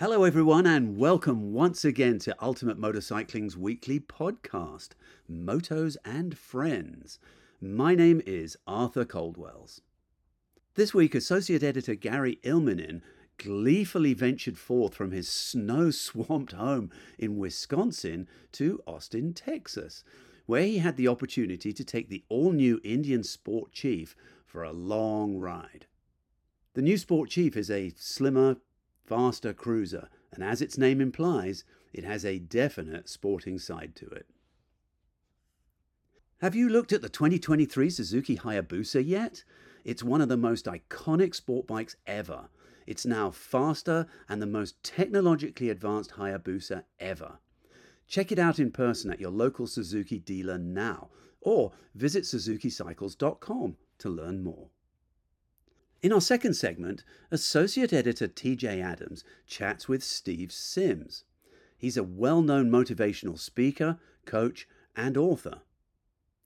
Hello everyone and welcome once again to Ultimate Motorcycling's weekly podcast, Motos and Friends. My name is Arthur Coldwells. This week, Associate Editor Gary Ilminen gleefully ventured forth from his snow-swamped home in Wisconsin to Austin, Texas, where he had the opportunity to take the all-new Indian Sport Chief for a long ride. The new Sport Chief is a slimmer, faster cruiser, and as its name implies, it has a definite sporting side to it. Have you looked at the 2023 Suzuki Hayabusa yet? It's one of the most iconic sport bikes ever. It's now faster and the most technologically advanced Hayabusa ever. Check it out in person at your local Suzuki dealer now, or visit suzukicycles.com to learn more. In our second segment, Associate Editor TJ Adams chats with Steve Sims. He's a well-known motivational speaker, coach, and author.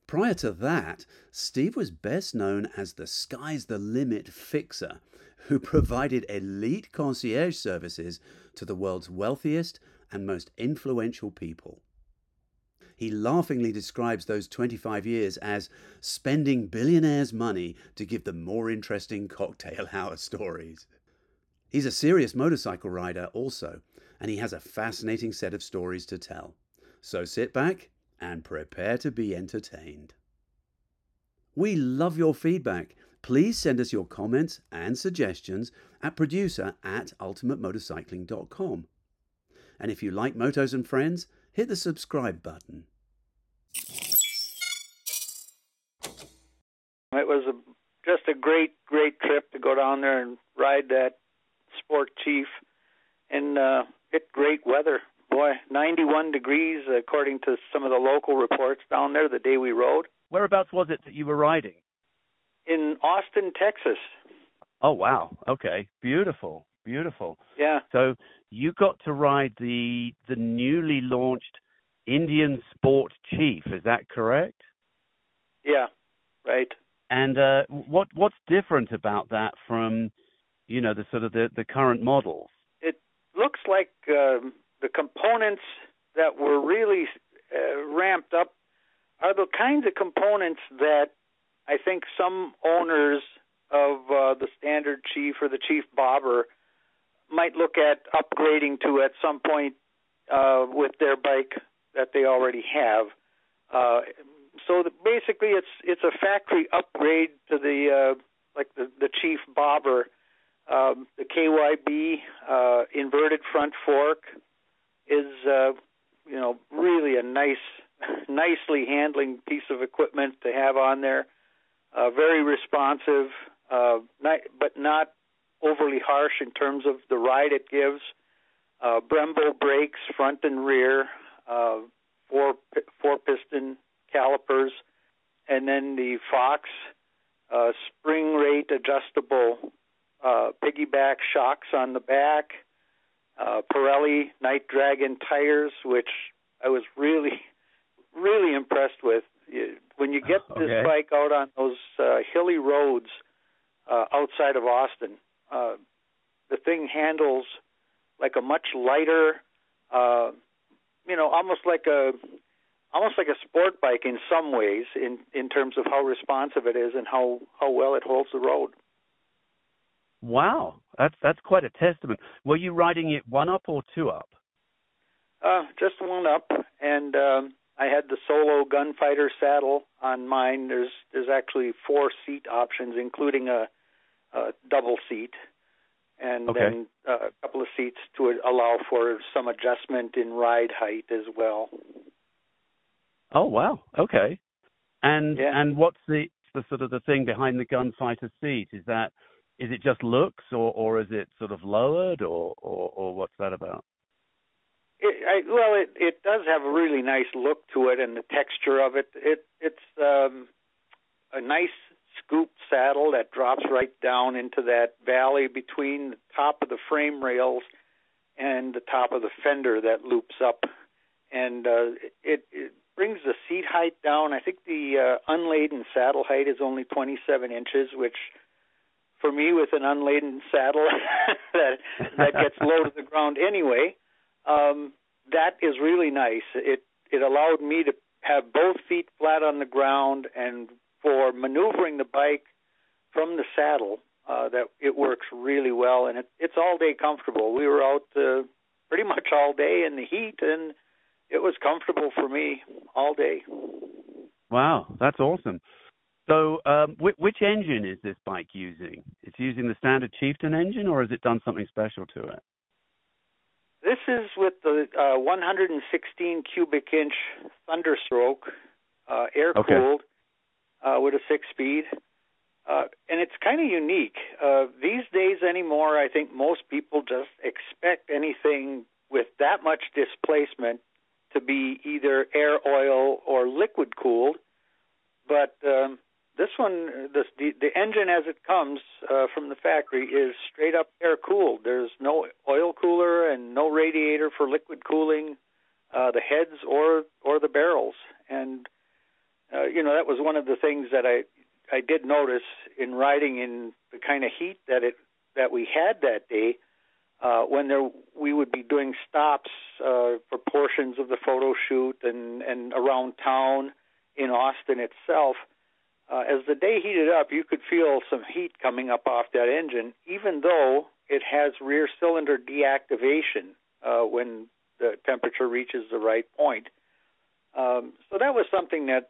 Prior to that, Steve was best known as the Sky's the Limit Fixer, who provided elite concierge services to the world's wealthiest and most influential people. He laughingly describes those 25 years as spending billionaires' money to give them more interesting cocktail hour stories. He's a serious motorcycle rider also, and he has a fascinating set of stories to tell. So sit back and prepare to be entertained. We love your feedback. Please send us your comments and suggestions at producer@ultimatemotorcycling.com. And if you like Motos and Friends, hit the subscribe button. It was just a great trip to go down there and ride that Sport Chief and hit great weather. Boy, 91 degrees according to some of the local reports down there the day we rode. Whereabouts was it that you were riding? In Austin, Texas. Oh, wow. Okay. Beautiful. Beautiful. Yeah. So you got to ride the newly launched Indian Sport Chief. Is that correct? Yeah. Right. And what's different about that from, you know, the sort of the current models? It looks like the components that were really ramped up are the kinds of components that I think some owners of the standard Chief or the Chief Bobber might look at upgrading to at some point with their bike that they already have. So basically, it's a factory upgrade to the like the Chief Bobber, the KYB inverted front fork is you know, really a nicely handling piece of equipment to have on there. Very responsive, but not overly harsh in terms of the ride it gives. Brembo brakes, front and rear, four piston calipers, and then the Fox spring rate adjustable piggyback shocks on the back. Pirelli Night Dragon tires, which I was really impressed with. When you get this bike out on those hilly roads outside of Austin, the thing handles like a much lighter, you know, almost like a sport bike in some ways, in terms of how responsive it is and how well it holds the road. Wow, that's quite a testament. Were you riding it one up or two up? Just one up, and I had the solo gunfighter saddle on mine. There's actually four seat options, including a double seat, and then a couple of seats to allow for some adjustment in ride height as well. Oh wow, okay. And and what's the sort of the thing behind the gunfighter seat? Is it just looks, or is it sort of lowered, or what's that about? It does have a really nice look to it, and the texture of it. It's a nice scooped saddle that drops right down into that valley between the top of the frame rails and the top of the fender that loops up, and it brings the seat height down. I think the unladen saddle height is only 27 inches, which for me with an unladen saddle that gets low to the ground anyway, that is really nice. It allowed me to have both feet flat on the ground, and for maneuvering the bike from the saddle, that it works really well, and it's all day comfortable. We were out pretty much all day in the heat, and it was comfortable for me all day. Wow, that's awesome. So which engine is this bike using? It's using the standard Chieftain engine, or has it done something special to it? This is with the 116 cubic inch Thunderstroke, air-cooled, with a 6-speed. And it's kind of unique. These days anymore, I think most people just expect anything with that much displacement to be either air, oil, or liquid-cooled. But this one, the engine as it comes from the factory is straight up air-cooled. There's no oil cooler and no radiator for liquid cooling the heads or the barrels. And, that was one of the things that I did notice in riding in the kind of heat that we had that day, we would be doing stops for portions of the photo shoot and around town in Austin itself. As the day heated up, you could feel some heat coming up off that engine, even though it has rear cylinder deactivation when the temperature reaches the right point. So that was something that,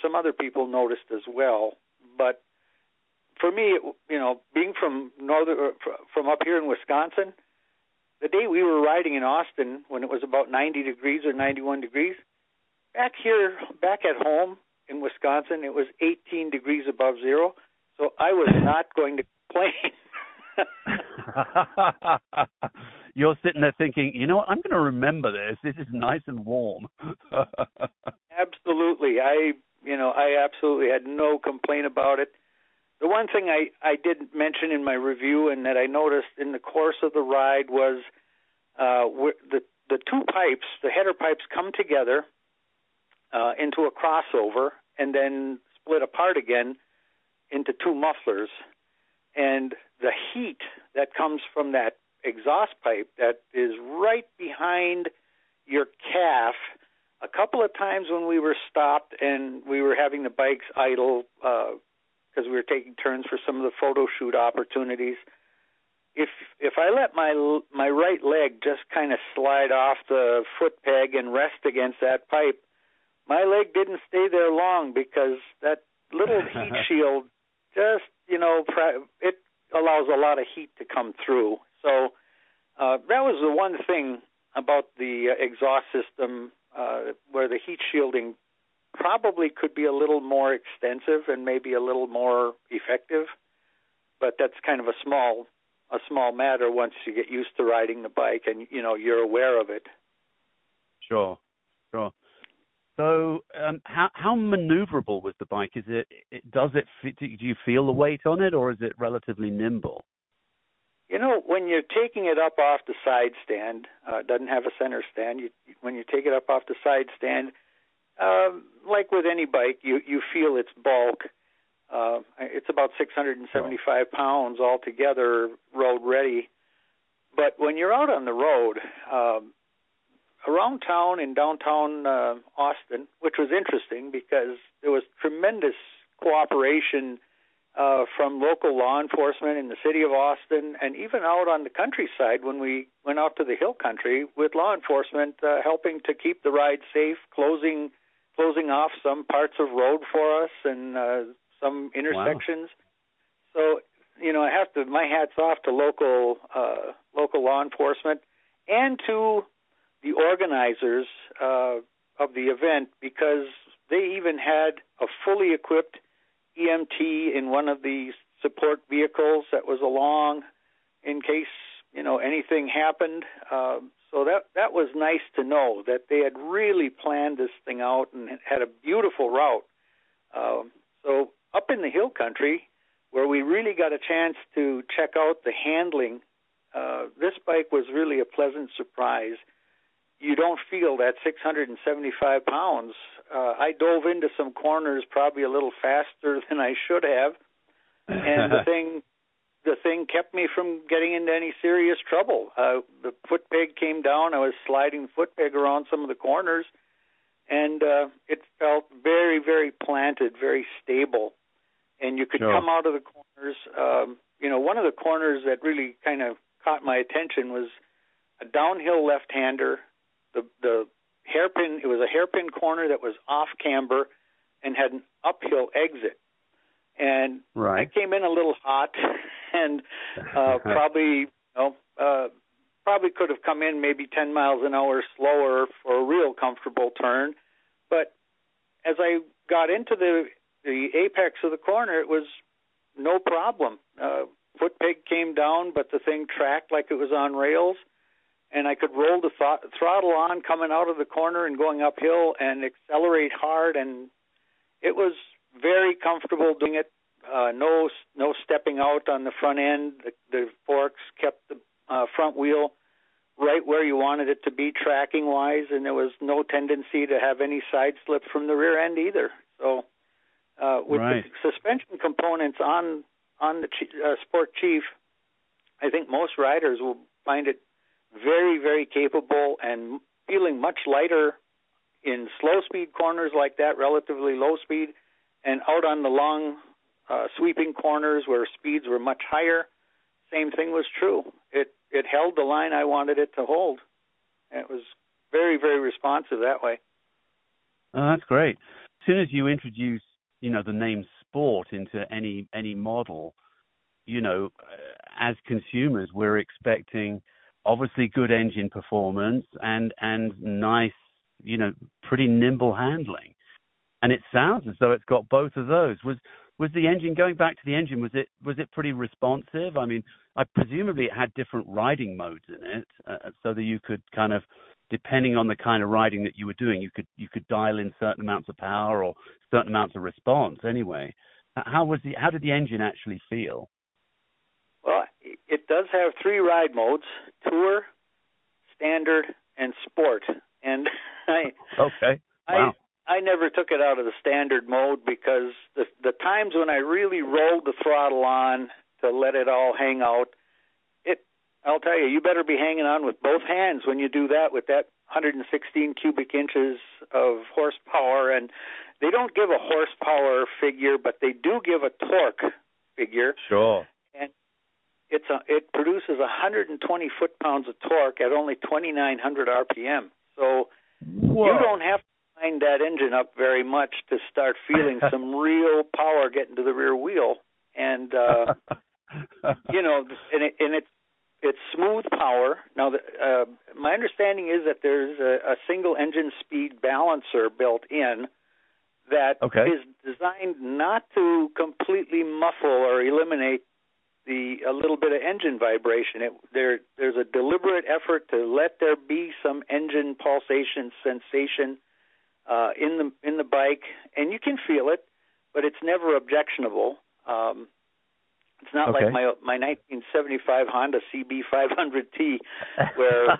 some other people noticed as well. But for me, being from up here in Wisconsin, the day we were riding in Austin when it was about 90 degrees or 91 degrees, back at home in Wisconsin, it was 18 degrees above zero. So I was not going to complain. You're sitting there thinking, I'm going to remember this. This is nice and warm. Absolutely. I absolutely had no complaint about it. The one thing I didn't mention in my review and that I noticed in the course of the ride was the two pipes, the header pipes, come together into a crossover and then split apart again into two mufflers. And the heat that comes from that exhaust pipe that is right behind your calf. A couple of times when we were stopped and we were having the bikes idle because we were taking turns for some of the photo shoot opportunities, if I let my right leg just kind of slide off the foot peg and rest against that pipe, my leg didn't stay there long because that little heat shield just, it allows a lot of heat to come through. So that was the one thing about the exhaust system where the heat shielding probably could be a little more extensive and maybe a little more effective, but that's kind of a small matter once you get used to riding the bike and, you're aware of it. Sure. So how maneuverable was the bike? Is it does it fit, do you feel the weight on it, or is it relatively nimble? When you're taking it up off the side stand, it doesn't have a center stand. When you take it up off the side stand, like with any bike, you feel its bulk. It's about 675 pounds altogether, road ready. But when you're out on the road, around town in downtown Austin, which was interesting because there was tremendous cooperation from local law enforcement in the city of Austin, and even out on the countryside when we went out to the hill country with law enforcement helping to keep the ride safe, closing off some parts of road for us and some intersections. Wow. So, I have to my hat's off to local law enforcement and to the organizers of the event, because they even had a fully equipped EMT in one of the support vehicles that was along in case, anything happened. So that was nice to know that they had really planned this thing out and had a beautiful route. So up in the hill country where we really got a chance to check out the handling, this bike was really a pleasant surprise. You don't feel that 675 pounds. I dove into some corners probably a little faster than I should have, And the thing kept me from getting into any serious trouble. The foot peg came down. I was sliding the foot peg around some of the corners, and it felt very, very planted, very stable. And you could come out of the corners. One of the corners that really kind of caught my attention was a downhill left-hander. The hairpin, it was a hairpin corner that was off camber and had an uphill exit. And I came in a little hot and probably could have come in maybe 10 miles an hour slower for a real comfortable turn. But as I got into the apex of the corner, it was no problem. Foot peg came down, but the thing tracked like it was on rails, and I could roll the throttle on coming out of the corner and going uphill and accelerate hard, and it was very comfortable doing it. No stepping out on the front end. The forks kept the front wheel right where you wanted it to be tracking-wise, and there was no tendency to have any side slip from the rear end either. So with the suspension components on the Sport Chief, I think most riders will find it very, very capable and feeling much lighter in slow-speed corners like that, relatively low speed, and out on the long sweeping corners where speeds were much higher. Same thing was true. It held the line I wanted it to hold. And it was very, very responsive that way. Oh, that's great. As soon as you introduce, the name Sport into any model, as consumers, we're expecting obviously good engine performance and nice, pretty nimble handling. And it sounds as though it's got both of those. Was the engine, going back to the engine, was it pretty responsive? I mean, presumably it had different riding modes in it, so that you could kind of, depending on the kind of riding that you were doing, you could dial in certain amounts of power or certain amounts of response. Anyway, how did the engine actually feel? Well, it does have three ride modes: Tour, Standard, and Sport. And I never took it out of the standard mode because the times when I really rolled the throttle on to let it all hang out, I'll tell you better be hanging on with both hands when you do that with that 116 cubic inches of horsepower. And they don't give a horsepower figure, but they do give a torque figure. Sure. And it produces 120 foot-pounds of torque at only 2,900 RPM. So you don't have to wind that engine up very much to start feeling some real power getting to the rear wheel. And, it's smooth power. Now, my understanding is that there's a single engine speed balancer built in that is designed not to completely muffle or eliminate a little bit of engine vibration. There's a deliberate effort to let there be some engine pulsation sensation in the bike, and you can feel it, but it's never objectionable. It's not like my 1975 Honda CB500T, where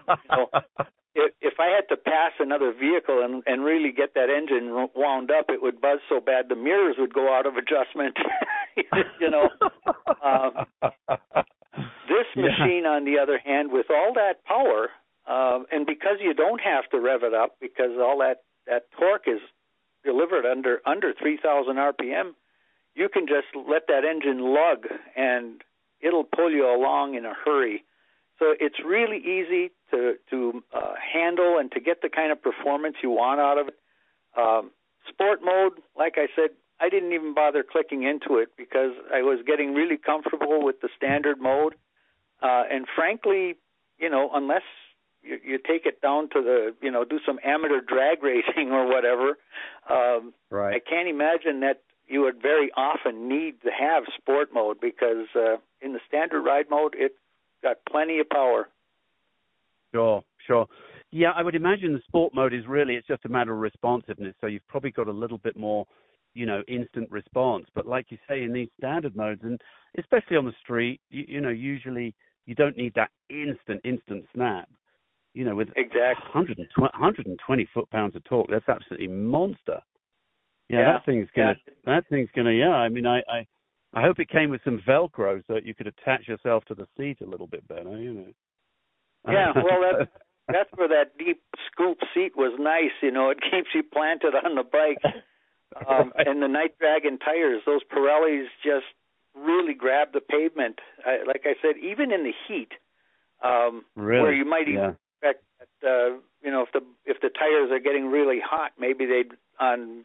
if I had to pass another vehicle and really get that engine wound up, it would buzz so bad the mirrors would go out of adjustment. This machine, on the other hand, with all that power, and because you don't have to rev it up, because all that torque is delivered under 3,000 RPM. You can just let that engine lug, and it'll pull you along in a hurry. So it's really easy to handle and to get the kind of performance you want out of it. Sport mode, like I said, I didn't even bother clicking into it because I was getting really comfortable with the standard mode. And frankly, unless you take it down to do some amateur drag racing or whatever, I can't imagine that you would very often need to have sport mode because in the standard ride mode, it's got plenty of power. Sure. Yeah, I would imagine the sport mode is really, it's just a matter of responsiveness. So you've probably got a little bit more, instant response. But like you say, in these standard modes, and especially on the street, usually you don't need that instant snap. With 120 foot-pounds of torque, that's absolutely monster. Yeah, that thing's gonna. I mean, I I hope it came with some Velcro so that you could attach yourself to the seat a little bit better, you know. Yeah, well, that's where that deep scoop seat was nice, you know. It keeps you planted on the bike. Right. And the Night Dragon tires, those Pirellis just really grab the pavement. Like I said, even in the heat, really? Where you might even expect that, you know, if the tires are getting really hot, maybe they'd on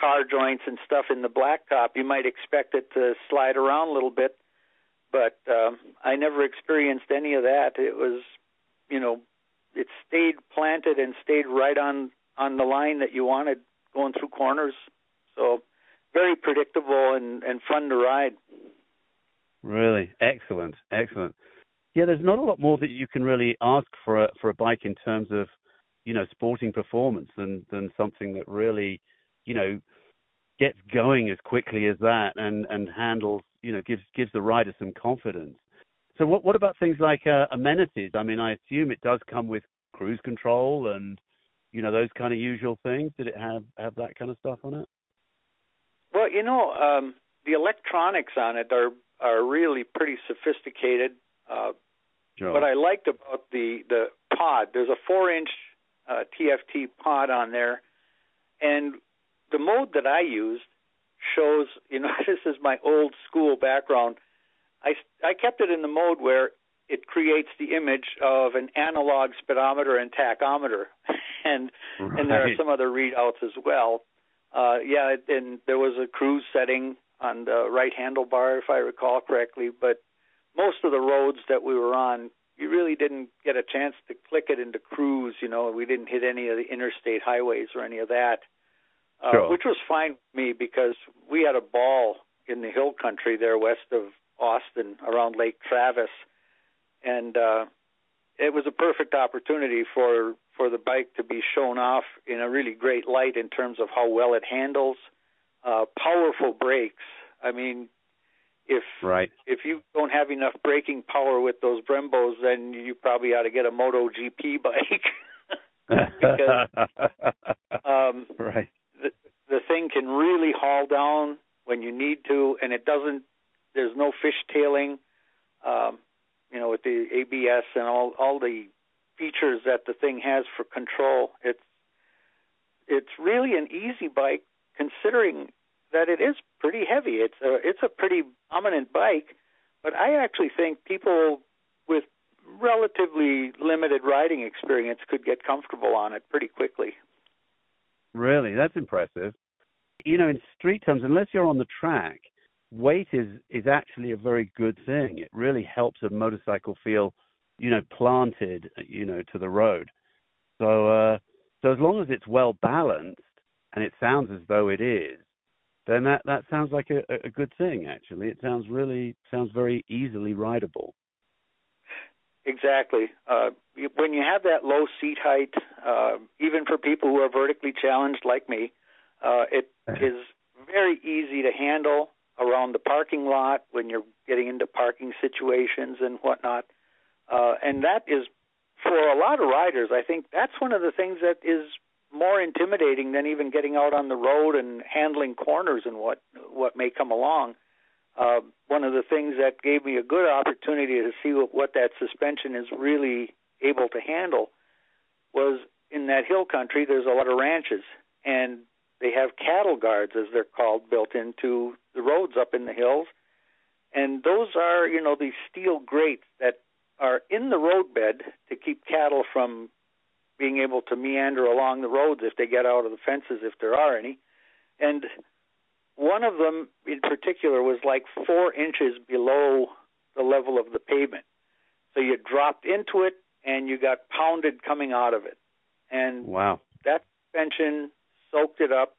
tar joints and stuff in the blacktop, you might expect it to slide around a little bit. But I never experienced any of that. It was, you know, it stayed planted and stayed right on the line that you wanted going through corners. So very predictable and fun to ride. Really? Excellent. Excellent. Yeah, there's not a lot more that you can really ask for a bike in terms of, you know, sporting performance than something that really, you know, gets going as quickly as that and handles, you know, gives the rider some confidence. So what about things like amenities? I mean, I assume it does come with cruise control and, you know, those kind of usual things. Did it have that kind of stuff on it? Well, you know, the electronics on it are really pretty sophisticated. Sure. What I liked about the pod, there's a 4-inch TFT pod on there, and the mode that I used shows, you know, this is my old school background. I kept it in the mode where it creates the image of an analog speedometer and tachometer, and there are some other readouts as well. Yeah, and there was a cruise setting on the right handlebar, if I recall correctly, but most of the roads that we were on, you really didn't get a chance to click it into cruise, you know. We didn't hit any of the interstate highways or any of that, sure. Which was fine with me because we had a ball in the hill country there west of Austin around Lake Travis, and it was a perfect opportunity for the bike to be shown off in a really great light in terms of how well it handles. Powerful brakes. I mean, if you don't have enough braking power with those Brembos, then you probably ought to get a MotoGP bike because the thing can really haul down when you need to, and it doesn't. There's no fishtailing. You know, with the ABS and all the features that the thing has for control, it's really an easy bike considering that it is pretty heavy. It's a pretty dominant bike, but I actually think people with relatively limited riding experience could get comfortable on it pretty quickly. Really? That's impressive. You know, in street terms, unless you're on the track, weight is actually a very good thing. It really helps a motorcycle feel, you know, planted, you know, to the road. So as long as it's well balanced, and it sounds as though it is, then that sounds like a good thing, actually. It sounds very easily rideable. Exactly. When you have that low seat height, even for people who are vertically challenged like me, it is very easy to handle around the parking lot when you're getting into parking situations and whatnot. And that is, for a lot of riders, I think that's one of the things that is more intimidating than even getting out on the road and handling corners and what may come along. One of the things that gave me a good opportunity to see what that suspension is really able to handle was in that hill country, there's a lot of ranches, and they have cattle guards, as they're called, built into the roads up in the hills. And those are, you know, these steel grates that are in the roadbed to keep cattle from being able to meander along the roads if they get out of the fences, if there are any. And one of them in particular was like 4 inches below the level of the pavement. So you dropped into it, and you got pounded coming out of it. And wow, that suspension soaked it up.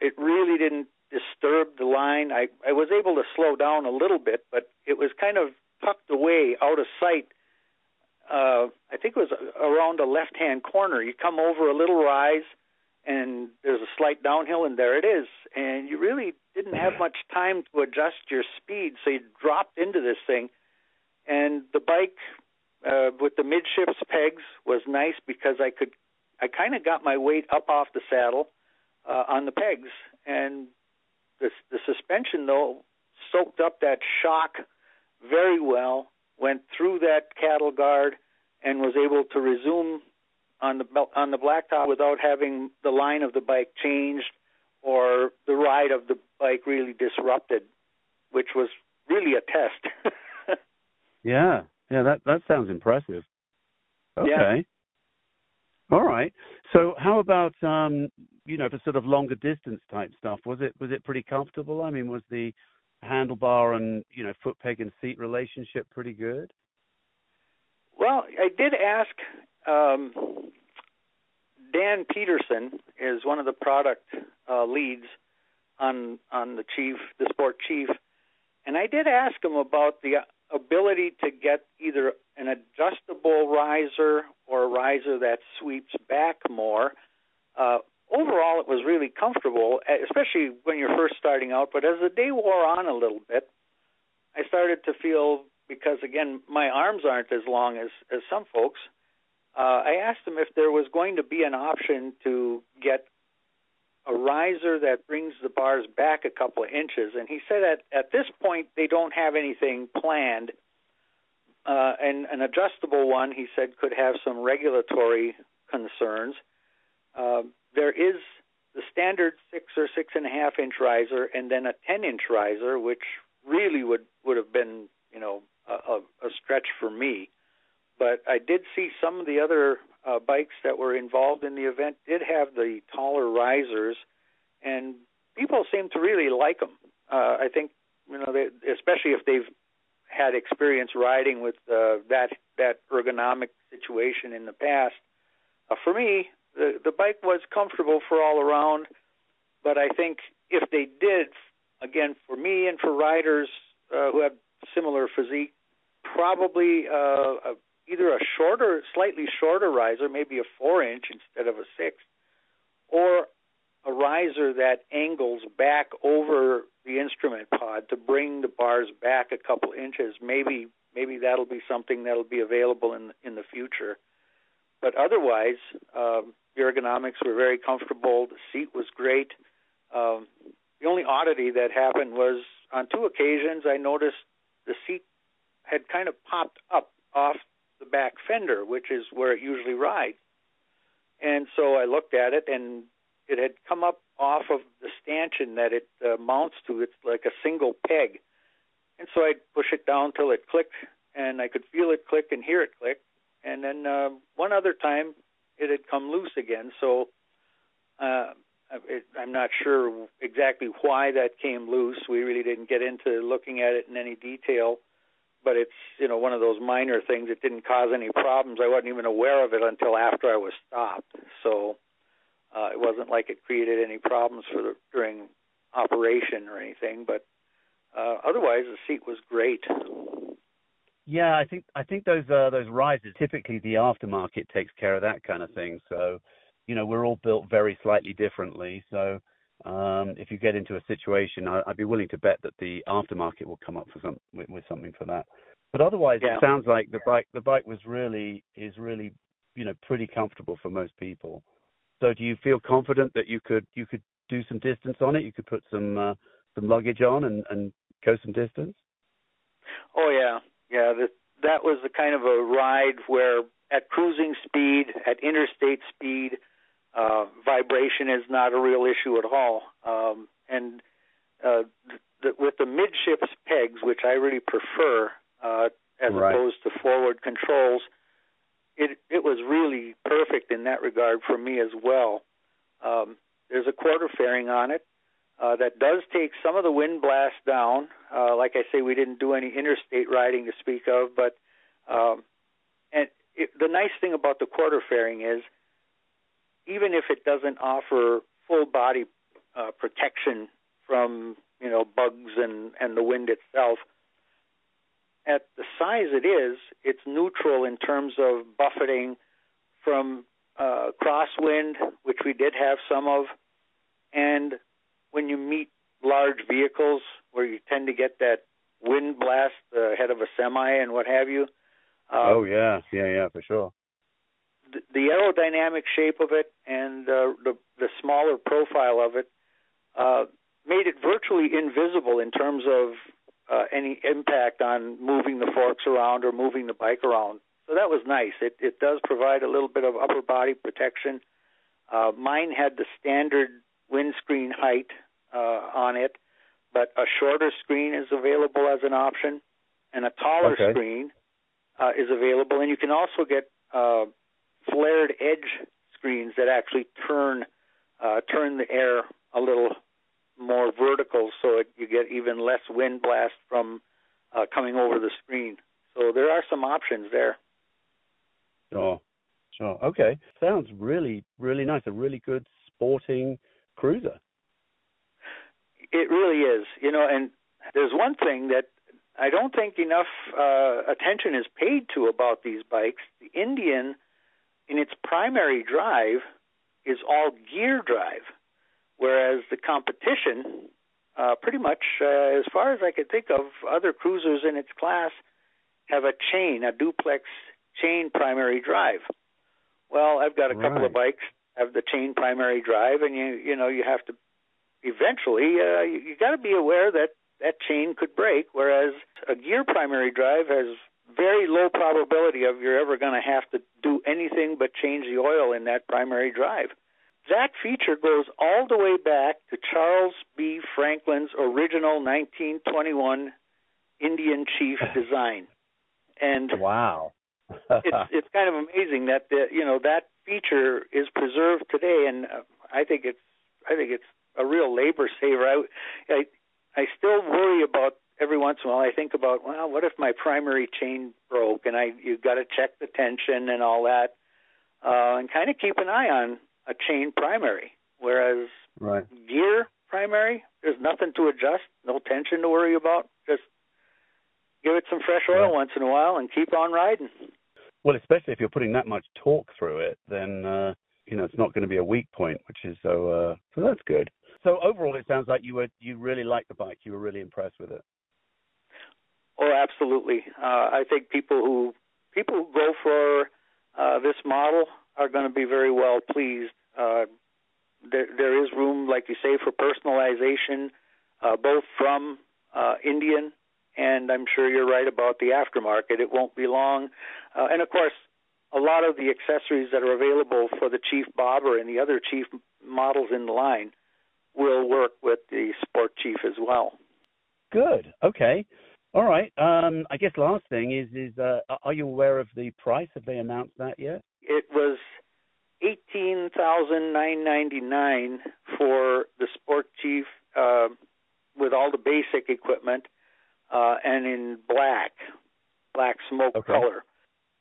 It really didn't disturb the line. I was able to slow down a little bit, but it was kind of tucked away out of sight. I think it was around a left-hand corner. You come over a little rise, and there's a slight downhill, and there it is. And you really didn't have much time to adjust your speed, so you dropped into this thing. And the bike with the midships pegs was nice because I kind of got my weight up off the saddle on the pegs, and the suspension, though, soaked up that shock very well, went through that cattle guard, and was able to resume on the blacktop without having the line of the bike changed or the ride of the bike really disrupted, which was really a test. Yeah, that sounds impressive. Okay. Yeah. All right. So how about, for sort of longer distance type stuff, was it pretty comfortable? I mean, was the handlebar and, foot peg and seat relationship pretty good? Well, I did ask Dan Peterson is one of the product leads on the Chief, the Sport Chief, and I did ask him about the ability to get either an adjustable riser or a riser that sweeps back more. Overall, it was really comfortable, especially when you're first starting out. But as the day wore on a little bit, I started to feel, because, again, my arms aren't as long as some folks, I asked him if there was going to be an option to get a riser that brings the bars back a couple of inches. And he said at this point they don't have anything planned. And an adjustable one, he said, could have some regulatory concerns. There is the standard 6 or 6.5 inch riser, and then a 10-inch riser, which really would have been, a stretch for me. But I did see some of the other bikes that were involved in the event did have the taller risers, and people seem to really like them. I think, they, especially if they've had experience riding with that ergonomic situation in the past. For me, the bike was comfortable for all around, but I think if they did, again, for me and for riders who have similar physique, probably either slightly shorter riser, maybe a 4-inch instead of a 6, or a riser that angles back over the instrument pod to bring the bars back a couple inches. Maybe that'll be something that'll be available in the future. But otherwise, the ergonomics were very comfortable. The seat was great. The only oddity that happened was on 2 occasions I noticed the seat had kind of popped up off the back fender, which is where it usually rides. And so I looked at it, and it had come up off of the stanchion that it mounts to. It's like a single peg. And so I'd push it down till it clicked, and I could feel it click and hear it click. And then one other time, it had come loose again. So I'm not sure exactly why that came loose. We really didn't get into looking at it in any detail. But it's, one of those minor things. It didn't cause any problems. I wasn't even aware of it until after I was stopped. So it wasn't like it created any problems during operation or anything. But otherwise, the seat was great. Yeah, I think those risers, typically the aftermarket takes care of that kind of thing. So, we're all built very slightly differently. So if you get into a situation, I'd be willing to bet that the aftermarket will come up with something for that. But otherwise, It sounds like the bike is really pretty comfortable for most people. So do you feel confident that you could do some distance on it? You could put some luggage on and go some distance? Oh yeah. That was the kind of a ride where at cruising speed, at interstate speed, vibration is not a real issue at all. With the midships pegs, which I really prefer as opposed to forward controls, it was really perfect in that regard for me as well. There's a quarter fairing on it that does take some of the wind blast down. Like I say, we didn't do any interstate riding to speak of, but the nice thing about the quarter fairing is even if it doesn't offer full body protection from bugs and the wind itself, at the size it is, it's neutral in terms of buffeting from crosswind, which we did have some of, and when you meet large vehicles where you tend to get that wind blast ahead of a semi and what have you. Oh, yeah, for sure. The aerodynamic shape of it and the smaller profile of it made it virtually invisible in terms of any impact on moving the forks around or moving the bike around. So that was nice. It does provide a little bit of upper body protection. Mine had the standard windscreen height on it, but a shorter screen is available as an option, and a taller screen is available. And you can also get flared edge screens that actually turn the air a little more vertical, so you get even less wind blast from coming over the screen. So there are some options there. Sure. Okay. Sounds really, really nice. A really good sporting cruiser. It really is. You know, and there's one thing that I don't think enough attention is paid to about these bikes. The Indian, in its primary drive, is all gear drive, whereas the competition, pretty much, as far as I could think of, other cruisers in its class have a chain, a duplex chain primary drive. Well, I've got a couple of bikes have the chain primary drive, and you have to eventually you got to be aware that chain could break. Whereas a gear primary drive has very low probability of you're ever going to have to do anything but change the oil in that primary drive. That feature goes all the way back to Charles B. Franklin's original 1921 Indian Chief design. And wow. It's kind of amazing that that feature is preserved today, and I think it's a real labor saver. I still worry about every once in a while. I think about, well, what if my primary chain broke, and you've got to check the tension and all that, and kind of keep an eye on a chain primary. Whereas gear primary, there's nothing to adjust, no tension to worry about. Just give it some fresh oil once in a while and keep on riding. Well, especially if you're putting that much torque through it, then it's not going to be a weak point, which is so that's good. So overall, it sounds like you really liked the bike. You were really impressed with it. Oh, absolutely. I think people who go for this model are going to be very well pleased. There is room, like you say, for personalization, both from Indian. And I'm sure you're right about the aftermarket. It won't be long. And, of course, a lot of the accessories that are available for the Chief Bobber and the other Chief models in the line will work with the Sport Chief as well. Good. Okay. All right. I guess last thing is are you aware of the price? Have they announced that yet? It was $18,999 for the Sport Chief with all the basic equipment. And in black smoke color.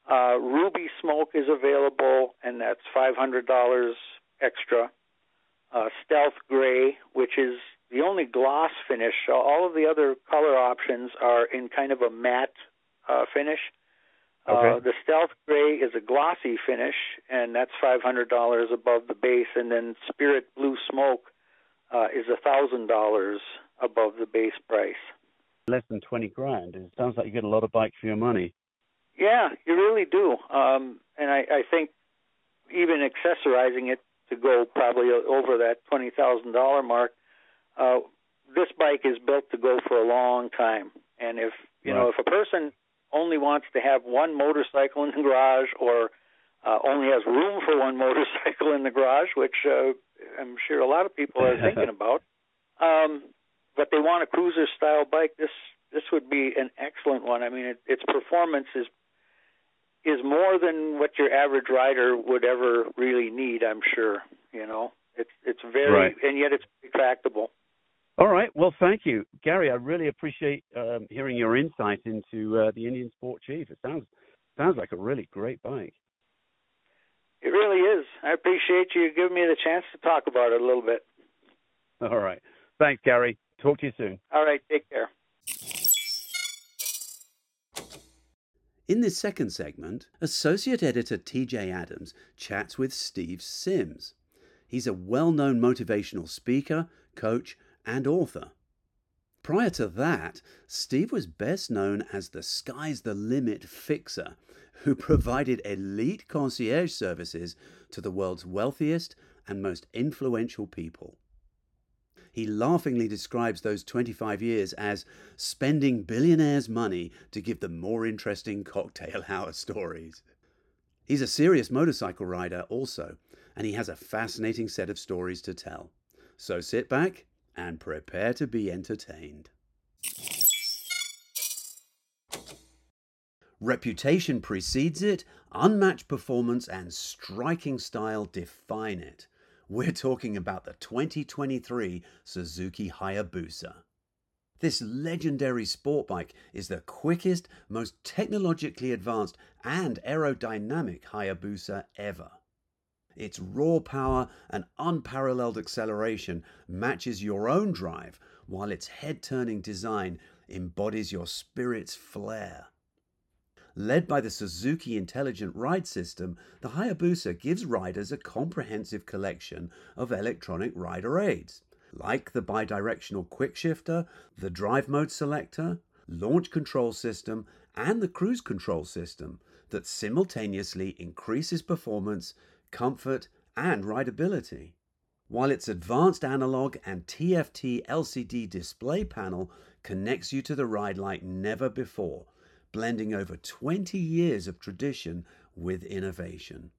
Ruby smoke is available, and that's $500 extra. Stealth gray, which is the only gloss finish. So all of the other color options are in kind of a matte finish. The stealth gray is a glossy finish, and that's $500 above the base. And then spirit blue smoke is $1,000 above the base price. Less than $20,000. It sounds like you get a lot of bikes for your money. Yeah, you really do. And I think even accessorizing it to go probably over that $20,000 mark, this bike is built to go for a long time. And if if a person only wants to have one motorcycle in the garage, or only has room for one motorcycle in the garage, which I'm sure a lot of people are thinking about. But they want a cruiser-style bike, this would be an excellent one. I mean, its performance is more than what your average rider would ever really need, I'm sure. It's very, and yet it's tractable. All right. Well, thank you, Gary. I really appreciate hearing your insight into the Indian Sport Chief. It sounds like a really great bike. It really is. I appreciate you giving me the chance to talk about it a little bit. All right. Thanks, Gary. Talk to you soon. All right. Take care. In this second segment, Associate Editor TJ Adams chats with Steve Sims. He's a well-known motivational speaker, coach, and author. Prior to that, Steve was best known as the Sky's the Limit Fixer, who provided elite concierge services to the world's wealthiest and most influential people. he laughingly describes those 25 years as spending billionaires' money to give them more interesting cocktail hour stories. He's a serious motorcycle rider also, and he has a fascinating set of stories to tell. So sit back and prepare to be entertained. Reputation precedes it, unmatched performance and striking style define it. We're talking about the 2023 Suzuki Hayabusa. This legendary sport bike is the quickest, most technologically advanced and aerodynamic Hayabusa ever. Its raw power and unparalleled acceleration matches your own drive, while its head-turning design embodies your spirit's flair. Led by the Suzuki Intelligent Ride System, the Hayabusa gives riders a comprehensive collection of electronic rider aids, like the bidirectional quick shifter, the drive mode selector, launch control system, and the cruise control system that simultaneously increases performance, comfort, and rideability. While its advanced analog and TFT LCD display panel connects you to the ride like never before, blending over 20 years of tradition with innovation.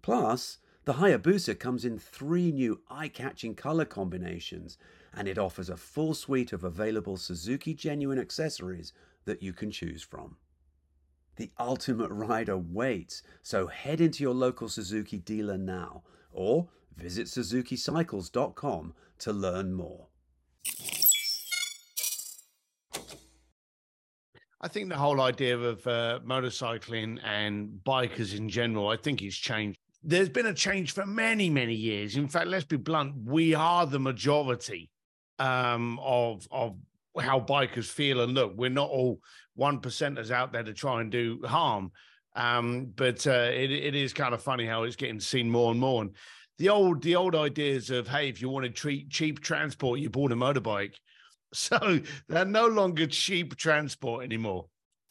Plus, the Hayabusa comes in 3 new eye-catching color combinations, and it offers a full suite of available Suzuki genuine accessories that you can choose from. The ultimate ride awaits, so head into your local Suzuki dealer now, or visit suzukicycles.com to learn more. I think the whole idea of motorcycling and bikers in general, I think it's changed. There's been a change for many, many years. In fact, let's be blunt, we are the majority of how bikers feel and look. We're not all 1%ers out there to try and do harm. But it is kind of funny how it's getting seen more and more. And the old ideas of, hey, if you want to treat cheap transport, you bought a motorbike. So they're no longer cheap transport anymore.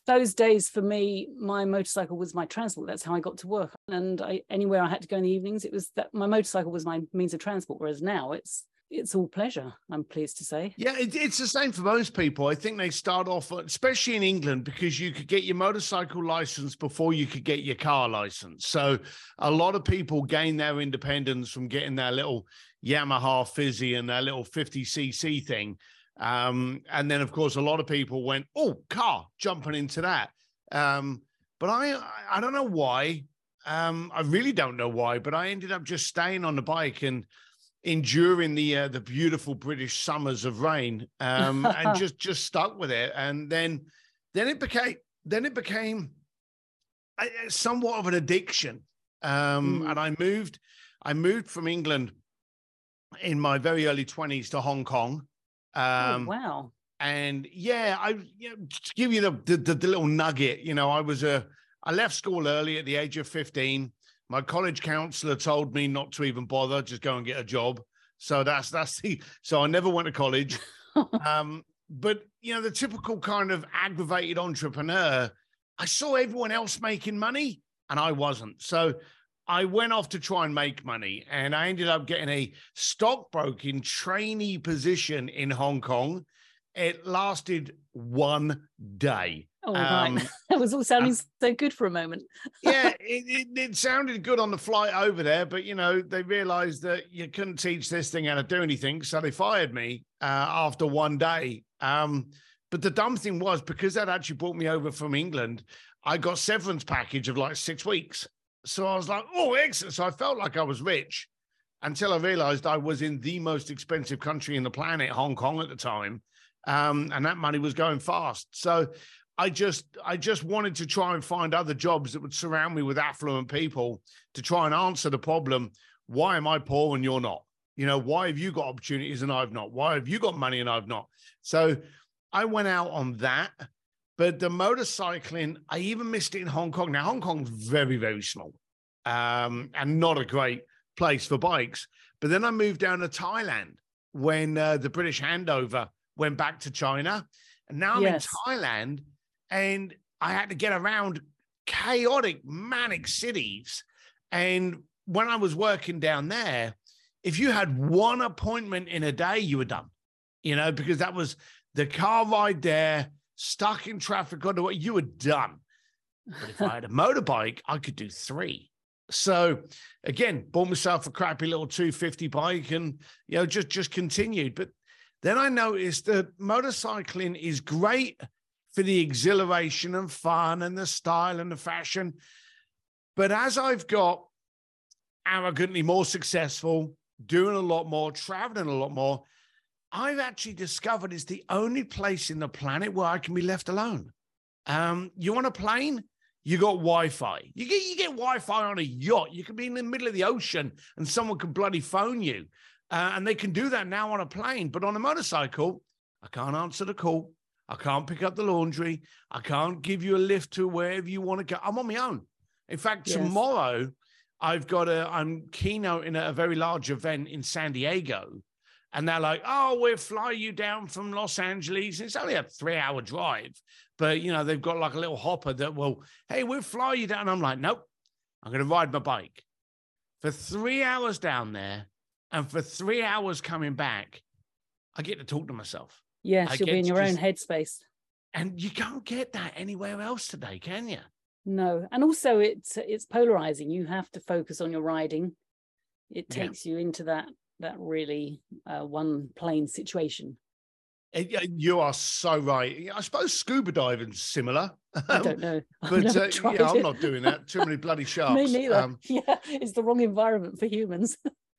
Those days for me, my motorcycle was my transport. That's how I got to work. And anywhere I had to go in the evenings, it was that my motorcycle was my means of transport. Whereas now it's all pleasure, I'm pleased to say. Yeah, it's the same for most people. I think they start off, especially in England, because you could get your motorcycle license before you could get your car license. So a lot of people gain their independence from getting their little Yamaha Fizzy and their little 50cc thing. And then, of course, a lot of people went, oh, car, jumping into that. But I don't know why. I really don't know why, but I ended up just staying on the bike and enduring the beautiful British summers of rain, and just stuck with it. And then it became somewhat of an addiction. And I moved from England in my very early 20s to Hong Kong. Wow. And yeah, to give you the little nugget, you know, I left school early at the age of 15. My college counselor told me not to even bother, just go and get a job. So so I never went to college. But you know, the typical kind of aggravated entrepreneur, I saw everyone else making money and I wasn't. So I went off to try and make money, and I ended up getting a stockbroking trainee position in Hong Kong. It lasted 1 day. Oh, right. That was all sounding so good for a moment. Yeah, it sounded good on the flight over there, but, you know, they realized that you couldn't teach this thing how to do anything, so they fired me after 1 day. But the dumb thing was, because they'd actually brought me over from England, I got severance package of like 6 weeks. So I was like, oh, excellent. So I felt like I was rich until I realized I was in the most expensive country in the planet, Hong Kong at the time. And that money was going fast. So I just wanted to try and find other jobs that would surround me with affluent people to try and answer the problem. Why am I poor and you're not? You know, why have you got opportunities and I've not? Why have you got money and I've not? So I went out on that. But the motorcycling, I even missed it in Hong Kong. Now, Hong Kong's very, very small and not a great place for bikes. But then I moved down to Thailand when the British handover went back to China. And now I'm in Thailand, and I had to get around chaotic, manic cities. And when I was working down there, if you had one appointment in a day, you were done, you know, because that was the car ride there, stuck in traffic, on the way, you were done. But if I had a motorbike, I could do three. So again, bought myself a crappy little 250 bike and, you know, just continued. But then I noticed that motorcycling is great for the exhilaration and fun and the style and the fashion. But as I've got arrogantly more successful, doing a lot more, traveling a lot more, I've actually discovered it's the only place in the planet where I can be left alone. You on a plane? You got Wi-Fi. You get Wi-Fi on a yacht. You can be in the middle of the ocean and someone can bloody phone you. And they can do that now on a plane. But on a motorcycle, I can't answer the call. I can't pick up the laundry. I can't give you a lift to wherever you want to go. I'm on my own. In fact, yes. Tomorrow I've got I'm keynoting at a very large event in San Diego. And they're like, oh, we'll fly you down from Los Angeles. It's only a 3-hour drive. But, you know, they've got like a little hopper that will, hey, we'll fly you down. And I'm like, nope, I'm going to ride my bike for 3 hours down there. And for 3 hours coming back, I get to talk to myself. Yes, you'll be in your own headspace. And you can't get that anywhere else today, can you? No. And also it's polarizing. You have to focus on your riding. It takes you into that really one plane situation. You are so right. I suppose scuba diving's similar. I don't know. But I'm not doing that. Too many bloody sharks. Me neither. It's the wrong environment for humans.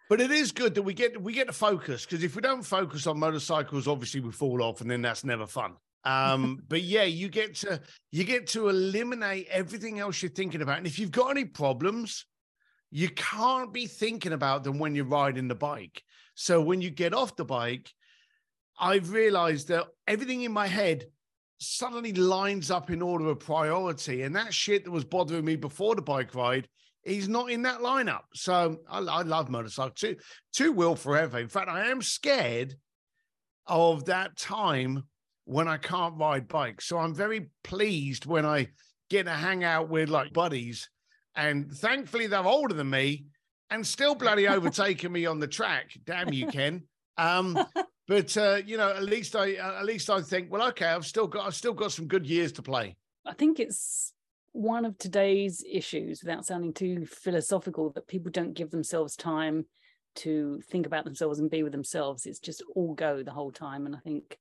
But it is good that we get to focus, because if we don't focus on motorcycles, obviously we fall off, and then that's never fun. But yeah, you get to eliminate everything else you're thinking about. And if you've got any problems, you can't be thinking about them when you're riding the bike. So when you get off the bike, I've realized that everything in my head suddenly lines up in order of priority. And that shit that was bothering me before the bike ride, he's not in that lineup. So I love motorcycle too. Two-wheel forever. In fact, I am scared of that time when I can't ride bikes. So I'm very pleased when I get to hang out with like buddies. And thankfully, they're older than me and still bloody overtaking me on the track. Damn you, Ken. But, you know, at least I think, well, okay, I've still got some good years to play. I think it's one of today's issues, without sounding too philosophical, that people don't give themselves time to think about themselves and be with themselves. It's just all go the whole time. And I think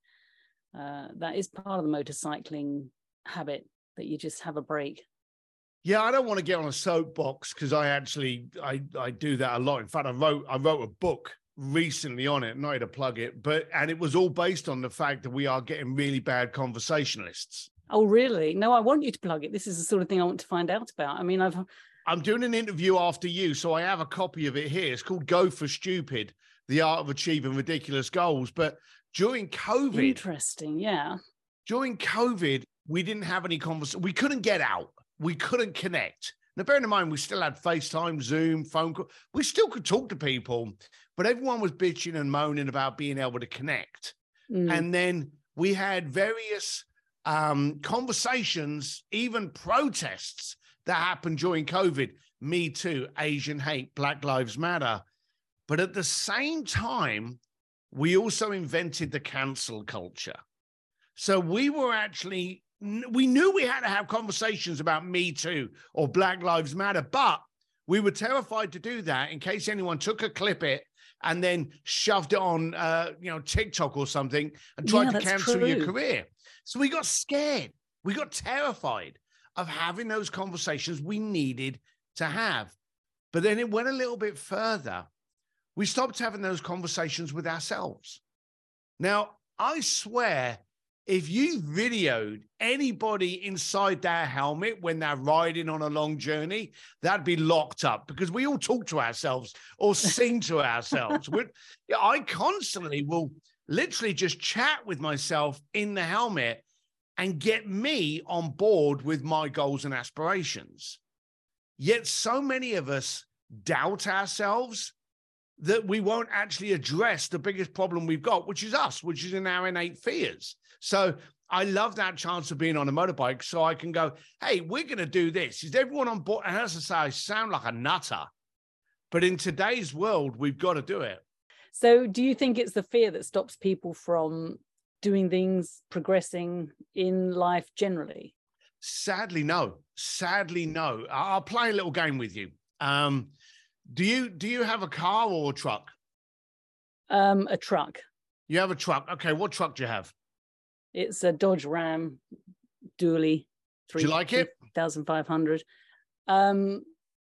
that is part of the motorcycling habit, that you just have a break. Yeah, I don't want to get on a soapbox, because I do that a lot. In fact, I wrote a book recently on it, not to plug it, but it was all based on the fact that we are getting really bad conversationalists. Oh, really? No, I want you to plug it. This is the sort of thing I want to find out about. I mean, I'm doing an interview after you, so I have a copy of it here. It's called Go for Stupid, The Art of Achieving Ridiculous Goals. But during COVID... Interesting, yeah. During COVID, we didn't have any conversation. We couldn't get out. We couldn't connect. Now, bearing in mind, we still had FaceTime, Zoom, phone call. We still could talk to people, but everyone was bitching and moaning about being able to connect. Mm. And then we had various conversations, even protests that happened during COVID. Me Too, Asian hate, Black Lives Matter. But at the same time, we also invented the cancel culture. So we knew we had to have conversations about Me Too or Black Lives Matter, but we were terrified to do that in case anyone took a clip it and then shoved it on, TikTok or something and tried to cancel your career. So we got scared. We got terrified of having those conversations we needed to have. But then it went a little bit further. We stopped having those conversations with ourselves. Now, I swear, if you videoed anybody inside their helmet when they're riding on a long journey, that'd be locked up, because we all talk to ourselves or sing to ourselves. I constantly will literally just chat with myself in the helmet and get me on board with my goals and aspirations. Yet so many of us doubt ourselves that we won't actually address the biggest problem we've got, which is us, which is in our innate fears. So I love that chance of being on a motorbike, so I can go, hey, we're going to do this. Is everyone on board? And as I say, I sound like a nutter, But in today's world, we've got to do it. So do you think it's the fear that stops people from doing things, progressing in life generally? Sadly, no. Sadly, no. I'll play a little game with you. Do you have a car or a truck? A truck. You have a truck. Okay, what truck do you have? It's a Dodge Ram Dually. Do you like it? 3,500.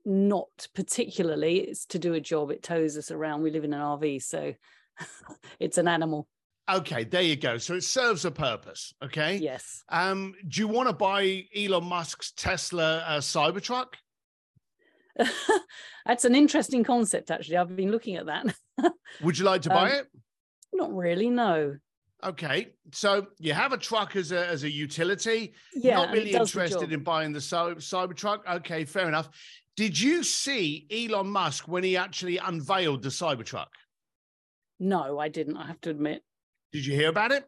Not particularly. It's to do a job. It tows us around. We live in an RV, so it's an animal. Okay, there you go. So it serves a purpose, okay? Yes. Do you want to buy Elon Musk's Tesla Cybertruck? That's an interesting concept, actually. I've been looking at that. Would you like to buy it? Not really, no. Okay, so you have a truck as a utility. Yeah, not really interested in buying the Cybertruck. Okay, fair enough. Did you see Elon Musk when he actually unveiled the Cybertruck? No, I didn't, I have to admit. Did you hear about it?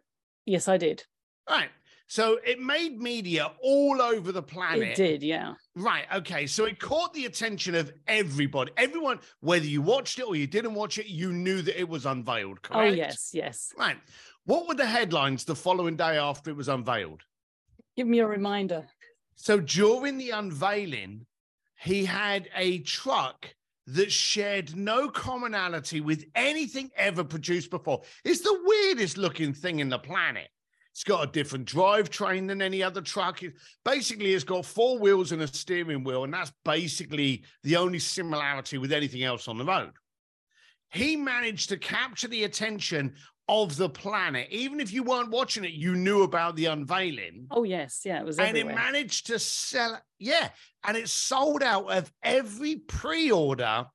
Yes, I did. Right. So it made media all over the planet. It did, yeah. Right, okay. So it caught the attention of everybody. Everyone, whether you watched it or you didn't watch it, you knew that it was unveiled, correct? Oh, yes, yes. Right. What were the headlines the following day after it was unveiled? Give me a reminder. So during the unveiling, he had a truck that shared no commonality with anything ever produced before. It's the weirdest looking thing in the planet. It's got a different drivetrain than any other truck. Basically, it's got four wheels and a steering wheel, and that's basically the only similarity with anything else on the road. He managed to capture the attention of the planet. Even if you weren't watching it, you knew about the unveiling. Oh, yes. Yeah, it was everywhere. And it managed to sell. Yeah. And it sold out of every pre-order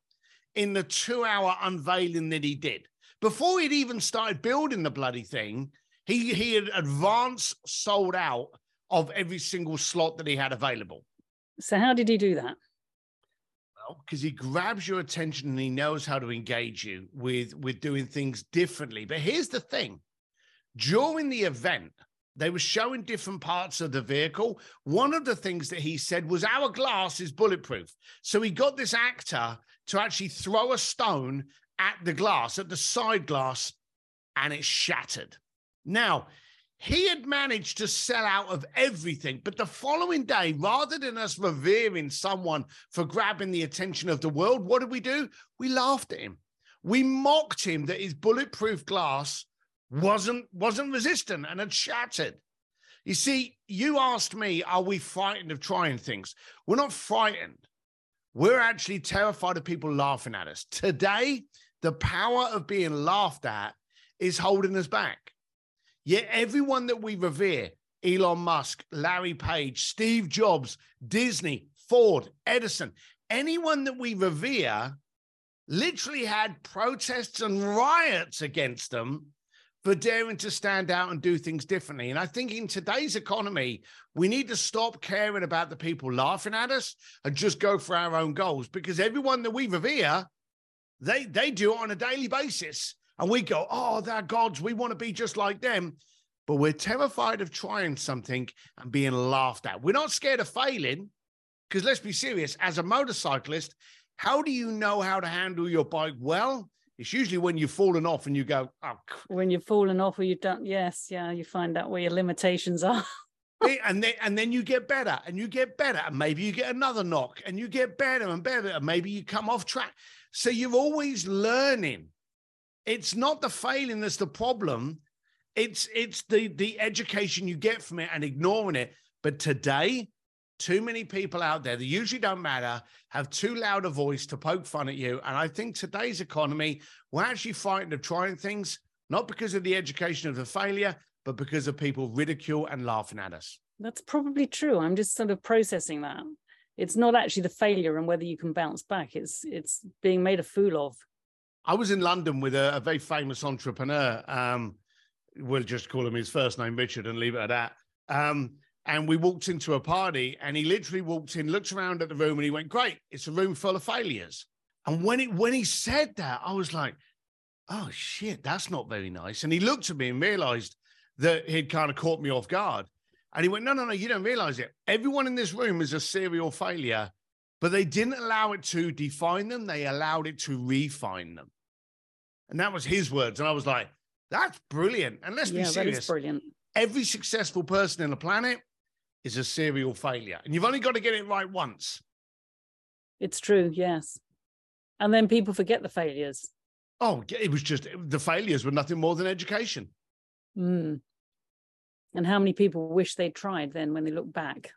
in the 2-hour unveiling that he did. Before he'd even started building the bloody thing, he had advanced sold out of every single slot that he had available. So how did he do that? Because he grabs your attention and he knows how to engage you with doing things differently. But here's the thing. During the event, they were showing different parts of the vehicle. One of the things that he said was, our glass is bulletproof. So he got this actor to actually throw a stone at the glass, at the side glass, and it shattered. Now, he had managed to sell out of everything, but the following day, rather than us revering someone for grabbing the attention of the world, what did we do? We laughed at him. We mocked him that his bulletproof glass wasn't resistant and had shattered. You see, you asked me, are we frightened of trying things? We're not frightened. We're actually terrified of people laughing at us. Today, the power of being laughed at is holding us back. Yet everyone that we revere, Elon Musk, Larry Page, Steve Jobs, Disney, Ford, Edison, anyone that we revere literally had protests and riots against them for daring to stand out and do things differently. And I think in today's economy, we need to stop caring about the people laughing at us and just go for our own goals, because everyone that we revere, they do it on a daily basis. And we go, oh, they're gods. We want to be just like them. But we're terrified of trying something and being laughed at. We're not scared of failing, because let's be serious. As a motorcyclist, how do you know how to handle your bike well? It's usually when you've fallen off and you go, oh. When you've fallen off or you've done, yes, yeah, you find out where your limitations are. And then you get better and you get better. And maybe you get another knock and you get better and better. And maybe you come off track. So you're always learning. It's not the failing that's the problem. It's the education you get from it and ignoring it. But today, too many people out there that usually don't matter have too loud a voice to poke fun at you. And I think today's economy, we're actually frightened of trying things, not because of the education of the failure, but because of people ridicule and laughing at us. That's probably true. I'm just sort of processing that. It's not actually the failure and whether you can bounce back. It's being made a fool of. I was in London with a very famous entrepreneur. We'll just call him his first name, Richard, and leave it at that. And we walked into a party and he literally walked in, looked around at the room and he went, great, it's a room full of failures. And when he said that, I was like, oh, shit, that's not very nice. And he looked at me and realized that he'd kind of caught me off guard. And he went, no, you don't realize it. Everyone in this room is a serial failure. But they didn't allow it to define them. They allowed it to refine them. And that was his words. And I was like, that's brilliant. And let's be serious. That is brilliant. Every successful person on the planet is a serial failure. And you've only got to get it right once. It's true, yes. And then people forget the failures. Oh, it was just, the failures were nothing more than education. Mm. And how many people wish they'd tried then when they look back?